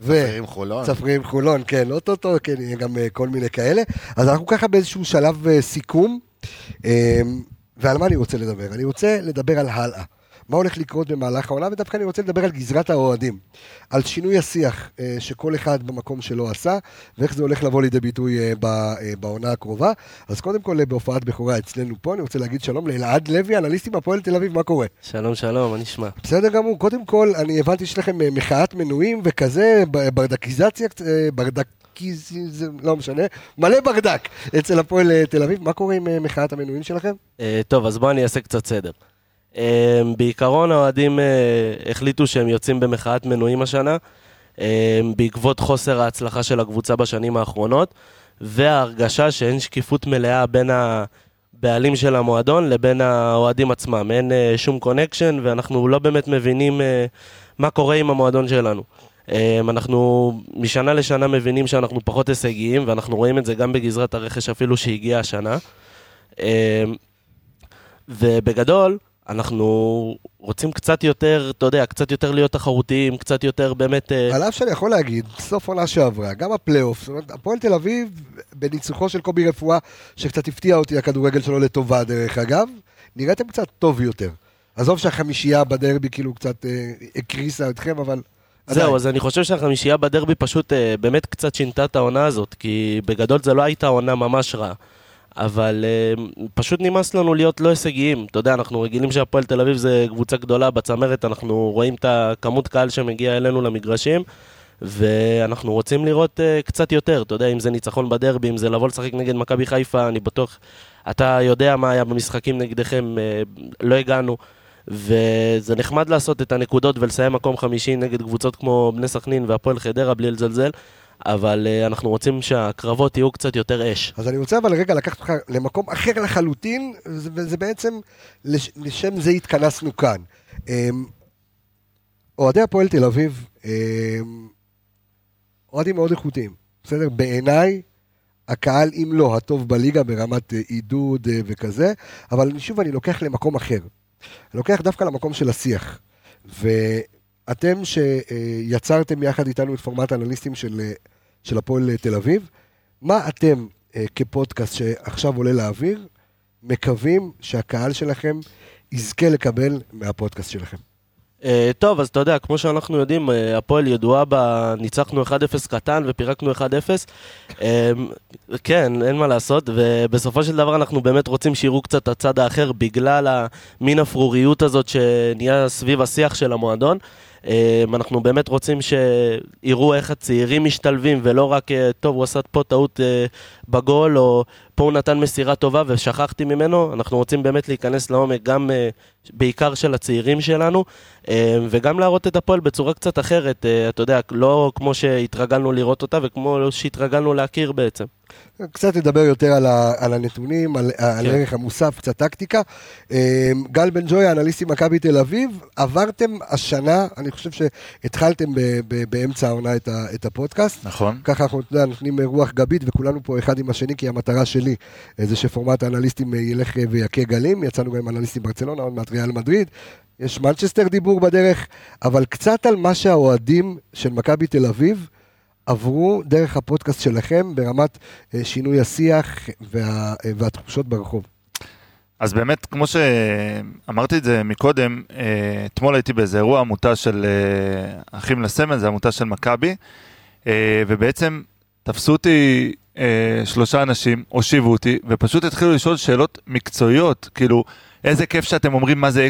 צפרים חולון. צפרים חולון, כן, אוטוטו, כן, יהיה גם כל מיני כאלה. אז אנחנו ככה באיזשהו שלב סיכום. ועל מה אני רוצה לדבר? אני רוצה לדבר על הלאה. מה הולך לקרות במהלך העונה, ודווקא אני רוצה לדבר על גזרת האוהדים, על שינוי השיח שכל אחד במקום שלו עשה, ואיך זה הולך לבוא לידי ביטוי בעונה הקרובה. אז קודם כל, בהופעת בכורה אצלנו פה, אני רוצה להגיד שלום לאלעד לוי, אנליסטים הפועל תל אביב, מה קורה? שלום, שלום, אני שמע. בסדר גמור, קודם כל, אני הבנתי שלכם מחאת מנויים וכזה, ברדקיזציה, לא משנה, מלא ברדק אצל הפועל תל אביב. מה קורה עם מחאת המנויים שלכם? טוב, אז בוא אני אעשה קצת סדר. בעיקרון האוהדים החליטו שהם יוצאים במחאת מנויים השנה, בעקבות חוסר ההצלחה של הקבוצה בשנים האחרונות, וההרגשה שאין שקיפות מלאה בין הבעלים של המועדון לבין האוהדים עצמם. אין שום קונקשן, ואנחנו לא באמת מבינים מה קורה עם המועדון שלנו. אנחנו משנה לשנה מבינים שאנחנו פחות הישגיים, ואנחנו רואים את זה גם בגזרת הרכש אפילו שהגיעה השנה. ובגדול, אנחנו רוצים קצת יותר, אתה יודע, קצת יותר להיות תחרותיים, קצת יותר באמת... על אף שאני יכול להגיד, סוף עונה שעברה, גם הפלייאוף, זאת אומרת, הפועל תל אביב, בניצוחו של קובי רפואה, שקצת הפתיע אותי הכדורגל שלו לטובה דרך אגב, נראיתם קצת טוב יותר. עזוב שהחמישייה בדרבי כאילו קצת הקריסה אתכם, אבל... זהו, אז אני חושב שהחמישייה בדרבי פשוט באמת קצת שינתה את העונה הזאת, כי בגדול זה לא הייתה עונה ממש רעה. אבל פשוט נמאס לנו להיות לא הישגיים. אתה יודע, אנחנו רגילים שהפועל תל אביב זה קבוצה גדולה בצמרת, אנחנו רואים את הכמות קהל שמגיע אלינו למגרשים, ואנחנו רוצים לראות קצת יותר. אתה יודע, אם זה ניצחון בדרבי, אם זה לבוא לשחק נגד מכבי חיפה, אני בטוח, אתה יודע מה היה במשחקים נגדכם, לא הגענו, וזה נחמד לעשות את הנקודות ולסיים מקום חמישי נגד קבוצות כמו בני סכנין והפועל חדרה בלי לזלזל, אבל אנחנו רוצים שהקרבות יהיו קצת יותר אש. אז אני רוצה אבל רגע לקחת אותך למקום אחר לחלוטין, וזה בעצם, לשם זה התכנסנו כאן. אוהדי הפועל תל אביב, אוהדים מאוד איכותיים, בסדר? בעיניי, הקהל אם לא הטוב בליגה ברמת עידוד וכזה, אבל שוב אני לוקח למקום אחר. אני לוקח דווקא למקום של השיח, ואתם שיצרתם יחד איתנו את פורמט האנליסטים של הפועל תל אביב, מה אתם כפודקאסט שעכשיו עולה לאוויר, מקווים שהקהל שלכם יזכה לקבל מהפודקאסט שלכם? טוב, אז אתה יודע, כמו שאנחנו יודעים, הפועל ידועה בניצחנו 1-0 קטן ופירקנו 1-0. כן, אין מה לעשות, ובסופו של דבר אנחנו באמת רוצים שיראו קצת את הצד האחר, בגלל המין הפרוריות הזאת שנהיה סביב השיח של המועדון. אנחנו באמת רוצים שיראו איך הצעירים משתלבים, ולא רק, טוב, הוא עשה פה טעות בגול, או פה הוא נתן מסירה טובה ושכחתי ממנו, אנחנו רוצים באמת להיכנס לעומק גם בעיקר של הצעירים שלנו, וגם להראות את הפועל בצורה קצת אחרת, אתה יודע, לא כמו שהתרגלנו לראות אותה וכמו שהתרגלנו להכיר בעצם. קצת נדבר יותר על הנתונים, על הערך המוסף, קצת טקטיקה. גל בן ג'וי, האנליסטים מכבי תל אביב, עברתם השנה, אני חושב שהתחלתם באמצע העונה את הפודקאסט. נכון. ככה אנחנו נותנים רוח גבית וכולנו פה אחד עם השני, כי המטרה שלי זה שפורמט האנליסטים ילך ויקה גלים, יצאנו גם עם אנליסטים ברצלונה, עוד מעט ריאל מדריד, יש מנצ'סטר דיבור בדרך, אבל קצת על מה שהאוהדים של מכבי תל אביב עברו דרך הפודקאסט שלכם ברמת שינוי השיח והתחושות ברחוב. אז באמת, כמו שאמרתי את זה מקודם, אתמול הייתי באיזה אירוע עמותה של אחים לסמל, זה עמותה של מכבי, ובעצם תפסו אותי שלושה אנשים, הושיבו אותי, ופשוט התחילו לשאול שאלות מקצועיות, כאילו, איזה כיף שאתם אומרים מה זה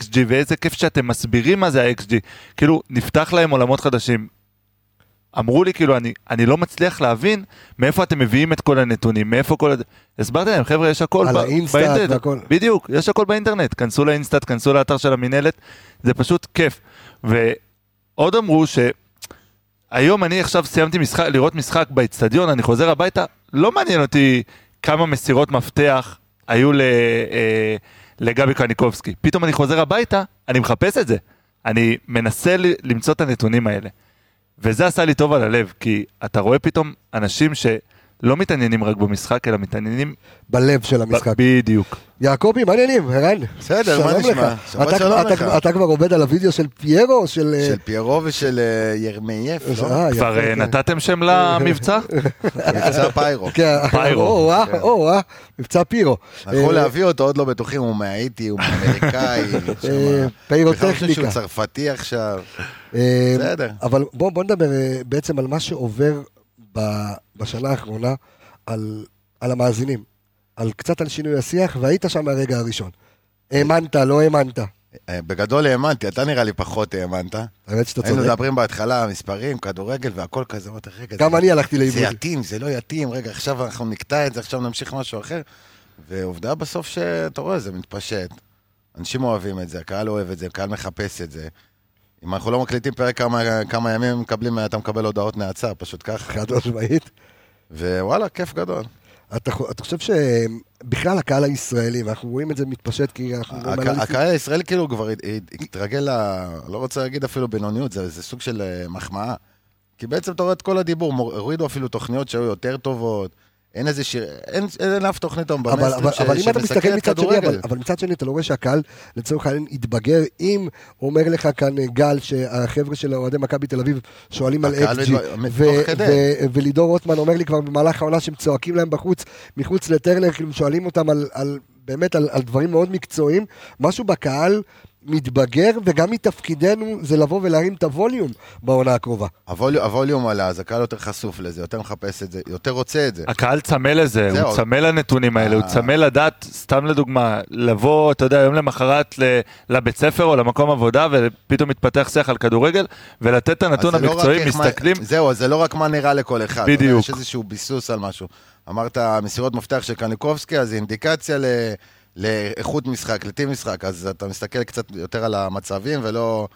XG, ואיזה כיף שאתם מסבירים מה זה ה-XG, כאילו, נפתח להם עולמות חדשים. אמרו לי, כאילו, אני לא מצליח להבין מאיפה אתם מביאים את כל הנתונים, מאיפה כל... הסברתי להם, חבר'ה, יש הכל באינטרנט. בדיוק, יש הכל באינטרנט. כנסו לאינסטאט, כנסו לאתר של המנהלת, זה פשוט כיף. ועוד אמרו שהיום אני עכשיו סיימתי לראות משחק באצטדיון, אני חוזר הביתה, לא מעניין אותי כמה מסירות מפתח היו לגבי קניקובסקי. פתאום אני חוזר הביתה, אני מחפש את זה. אני מנסה למצוא את הנתונים האלה. וזה עשה לי טוב על הלב, כי אתה רואה פתאום אנשים שלא מתעניינים רק במשחק, אלא מתעניינים... בלב של המשחק. בדיוק. יעקובי, מה עניינים? הרן, בסדר, מה נשמע? אתה כבר עובד על הווידאו של פיירו? של פיירו ושל ירמייף, לא? כבר נתתם שם למבצע? מבצע פיירו. פיירו. מבצע פיירו. אנחנו להביא אותו, עוד לא בטוחים, הוא מהאיטי, הוא מאמריקאי. פיירו טכניקה. בכלל שהוא צרפתי עכשיו. בסדר. אבל בואו נדבר בעצם על מה שעובר בשנה האחרונה, על המאזינים. על קצת על שינוי השיח, והיית שם מהרגע הראשון. האמנת, לא האמנת. בגדול האמנתי, אתה נראה לי פחות האמנת. האמת שאתה צודק. היינו מדברים בהתחלה, מספרים, כדורגל והכל כזה. גם אני הלכתי לאיבוד. זה יתאים, זה לא יתאים, רגע, עכשיו אנחנו נקטע את זה, עכשיו נמשיך משהו אחר. ועובדה בסוף שאתה רואה, זה מתפשט. אנשים אוהבים את זה, הקהל אוהב את זה, הקהל מחפש את זה. אם אנחנו לא מקליטים פרק כמה ימים, מקבלים, אתה מקבל הודעות נעצה, פשוט ככה. ווואלה, כיף גדול. אתה חושב שבכלל הקהל הישראלי, ואנחנו רואים את זה מתפשט, כי אנחנו... הקהל הישראלי כאילו כבר התרגל, לא רוצה להגיד אפילו בינוניות, זה סוג של מחמאה. כי בעצם אתה רואה את כל הדיבור, הורידו אפילו תוכניות שהיו יותר טובות, אין איזה שיר, אין אף תוכנית שמסכן את כדורגל. אבל מצד שני, אתה לא רואה שהקהל לצורך העניין יתבגר, אם אומר לך כאן גל שהחבר'ה של אוהדי מכבי תל אביב שואלים על XG, ולידור רוטמן אומר לי כבר במהלך העונה שהם צועקים להם בחוץ, מחוץ לטרנר, שואלים אותם באמת על דברים מאוד מקצועיים, משהו בקהל מתבגר, וגם מתפקידנו זה לבוא ולהרים את הווליום בעונה הקרובה. הווליום עלה, אז הקהל יותר חשוף לזה, יותר מחפש את זה, יותר רוצה את זה. הקהל צמא לזה, הוא צמא לנתונים האלה, הוא צמא לדעת, סתם לדוגמה, לבוא, אתה יודע, יום למחרת לבית ספר או למקום עבודה, ופתאום מתפתח שיח על כדורגל, ולתת את הנתון המקצועי, מסתכלים. זהו, זה לא רק מה נראה לכל אחד. בדיוק. יש איזשהו ביסוס על משהו. אמרת, מסירות מפתח של קניקובסקי, אז אינדיקציה לאיכות משחק, לטים משחק, אז אתה מסתכל קצת יותר על המצבים, ולא,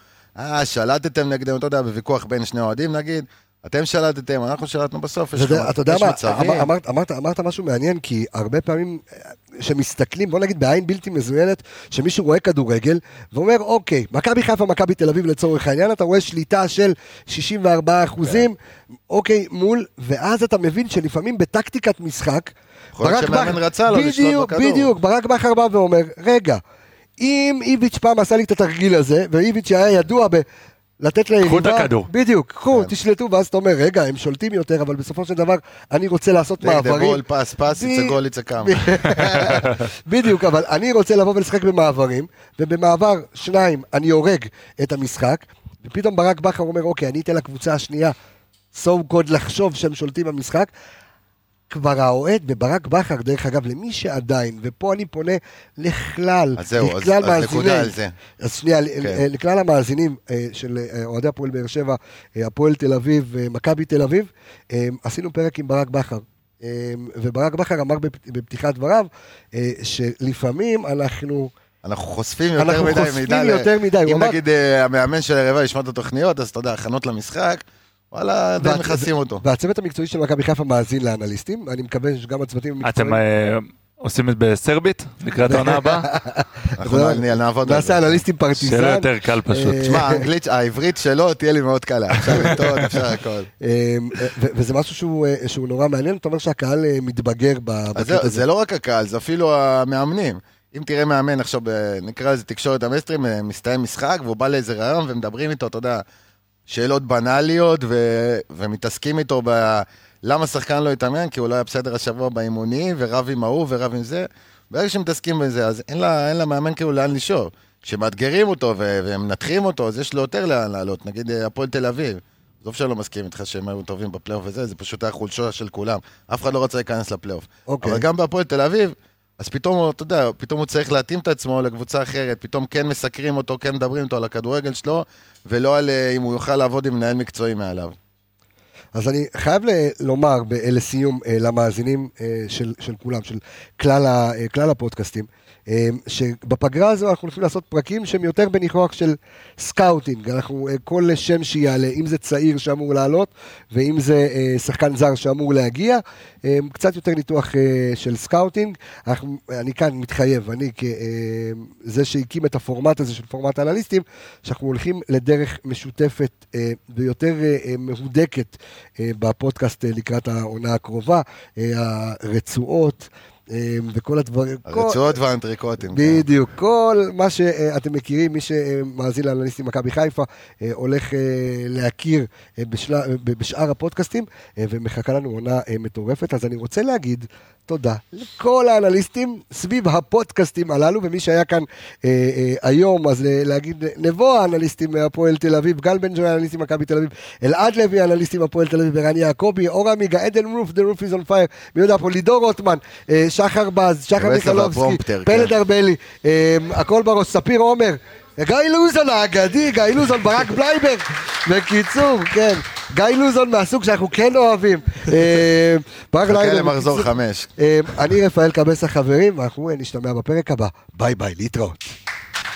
שלטתם נגדם, אתה יודע, בוויכוח בין שני אוהדים, נגיד, אתם שלטתם, אנחנו שלטנו בסוף, יש מצבים. אתה יודע מה, אמרת משהו מעניין, כי הרבה פעמים שמסתכלים, בוא נגיד בעין בלתי מזוינת, שמישהו רואה כדורגל, ואומר, אוקיי, מכבי חיפה, מכבי תל אביב לצורך העניין, אתה רואה שליטה של 64%, אוקיי, מול, ואז אתה מבין שלפעמים בטקטיקת משחק, בדיוק, ברק בכר בא ואומר, רגע, אם איביץ' פעם עשה לי את התרגיל הזה, ואיביץ' היה ידוע לתת ליריבה, קחו את הכדור. בדיוק, קחו, תשלטו, ואז אתה אומר, רגע, הם שולטים יותר, אבל בסופו של דבר, אני רוצה לעשות מעברים. לגדבול, פס, פס, יצגול, יצקם. בדיוק, אבל אני רוצה לבוא ולשחק במעברים, ובמעבר שניים, אני הורג את המשחק, ופתאום ברק בכר אומר, אוקיי, אני אתן לקבוצה השנייה, סוף קוד לחשוב שהם שולטים במשחק, כבר האוהד בברק בכר, דרך אגב, למי שעדיין, ופה אני פונה לכלל, לכלל המאזינים של אוהדי הפועל באר שבע, הפועל תל אביב, מכבי תל אביב, עשינו פרק עם ברק בכר, וברק בכר אמר בפתיחת דבריו, שלפעמים אנחנו חושפים יותר מדי. אם נגיד המאמן של הרבע ישמע את התוכניות, אז אתה יודע, הכנות למשחק, וואלה, עדיין מכסים אותו. והצוות המקצועי של מכבי חיפה מאזין לאנליסטים, אני מקווה שגם הצוותים המקצועיים... אתם עושים את בסרבית, לקראת העונה הבאה? אנחנו נעבוד. נעשה אנליסטים פרטיזן. שאלה יותר קל פשוט. תשמע, העברית שלו תהיה לי מאוד קלה. אפשר לטעות, אפשר הכל. וזה משהו שהוא נורא מעניין, אתה אומר שהקהל מתבגר בבקית הזה. זה לא רק הקהל, זה אפילו המאמנים. אם תראה מאמן עכשיו, נקרא לזה תקשורת המסטרים, מסתיים משחק, והוא בא לאיזה רעיון ומדברים איתו, אתה יודע, שאלות בנאליות, ומתעסקים איתו למה שחקן לא יתאמן, כי הוא לא היה בסדר השבוע באימוני, ורב עם ההוא ורב עם זה, ברגע שמתעסקים בזה, אז אין לה מאמן כאילו לאן לשאול, כשמאתגרים אותו ומנתחים אותו, אז יש לו יותר לאן לעלות, נגיד הפועל תל אביב, זו אפשר לא מסכים איתך שהם היו טובים בפלייאוף וזה, זה פשוט היה חולשה של כולם, אף אחד לא רצה להיכנס לפלייאוף, אבל גם בהפועל תל אביב, אז פתאום, אתה יודע, פתאום הוא צריך להתאים את עצמו לקבוצה אחרת, פתאום כן מסקרים אותו, כן מדברים אותו על הכדורגל שלו, ולא על אם הוא יוכל לעבוד עם מנהל מקצועי מעליו. אז אני חייב לומר לסיום למאזינים של כולם, של כלל הפודקאסטים, שבפגרה הזו אנחנו הולכים לעשות פרקים שהם יותר בניחוח של סקאוטינג, אנחנו כל שם שיעלה, אם זה צעיר שאמור לעלות, ואם זה שחקן זר שאמור להגיע, קצת יותר ניתוח של סקאוטינג, אני כאן מתחייב, אני כזה שהקים את הפורמט הזה של פורמט האנליסטים, שאנחנו הולכים לדרך משותפת ויותר מהודקת בפודקאסט לקראת העונה הקרובה, הרצועות, וכל הדברים, הרצועות והאנטריקוטים בדיוק, כל מה שאתם מכירים, מי שמאזין לאנליסטים מכבי חיפה הולך להכיר בשאר הפודקאסטים, ומחכה לנו עונה מטורפת. אז אני רוצה להגיד תודה לכל האנליסטים סביב הפודקאסטים הללו, ומי שהיה כאן היום, אז להגיד נבוא האנליסטים מהפועל תל אביב, גל בן ג'וי האנליסטים מכבי תל אביב, אלעד לוי האנליסטים מהפועל תל אביב, ערן יעקבי, אור אמיגה, עדן רוף, The Roof is on Fire, מי יודע פה, לידור רוטמן, שחר בז, שחר ניקולובסקי, פלד ארבלי, הכל בראש, ספיר עומר, גיא לוזון האגדי, גיא לוזון, ברק בלייבר, בקיצור, כן, גיא לוזון מהסוג שאנחנו כן אוהבים, ברק בלייבר, למחזור 5, אני רפאל קבס החברים, אנחנו נשתמע בפרק הבא, ביי ביי, להתראות.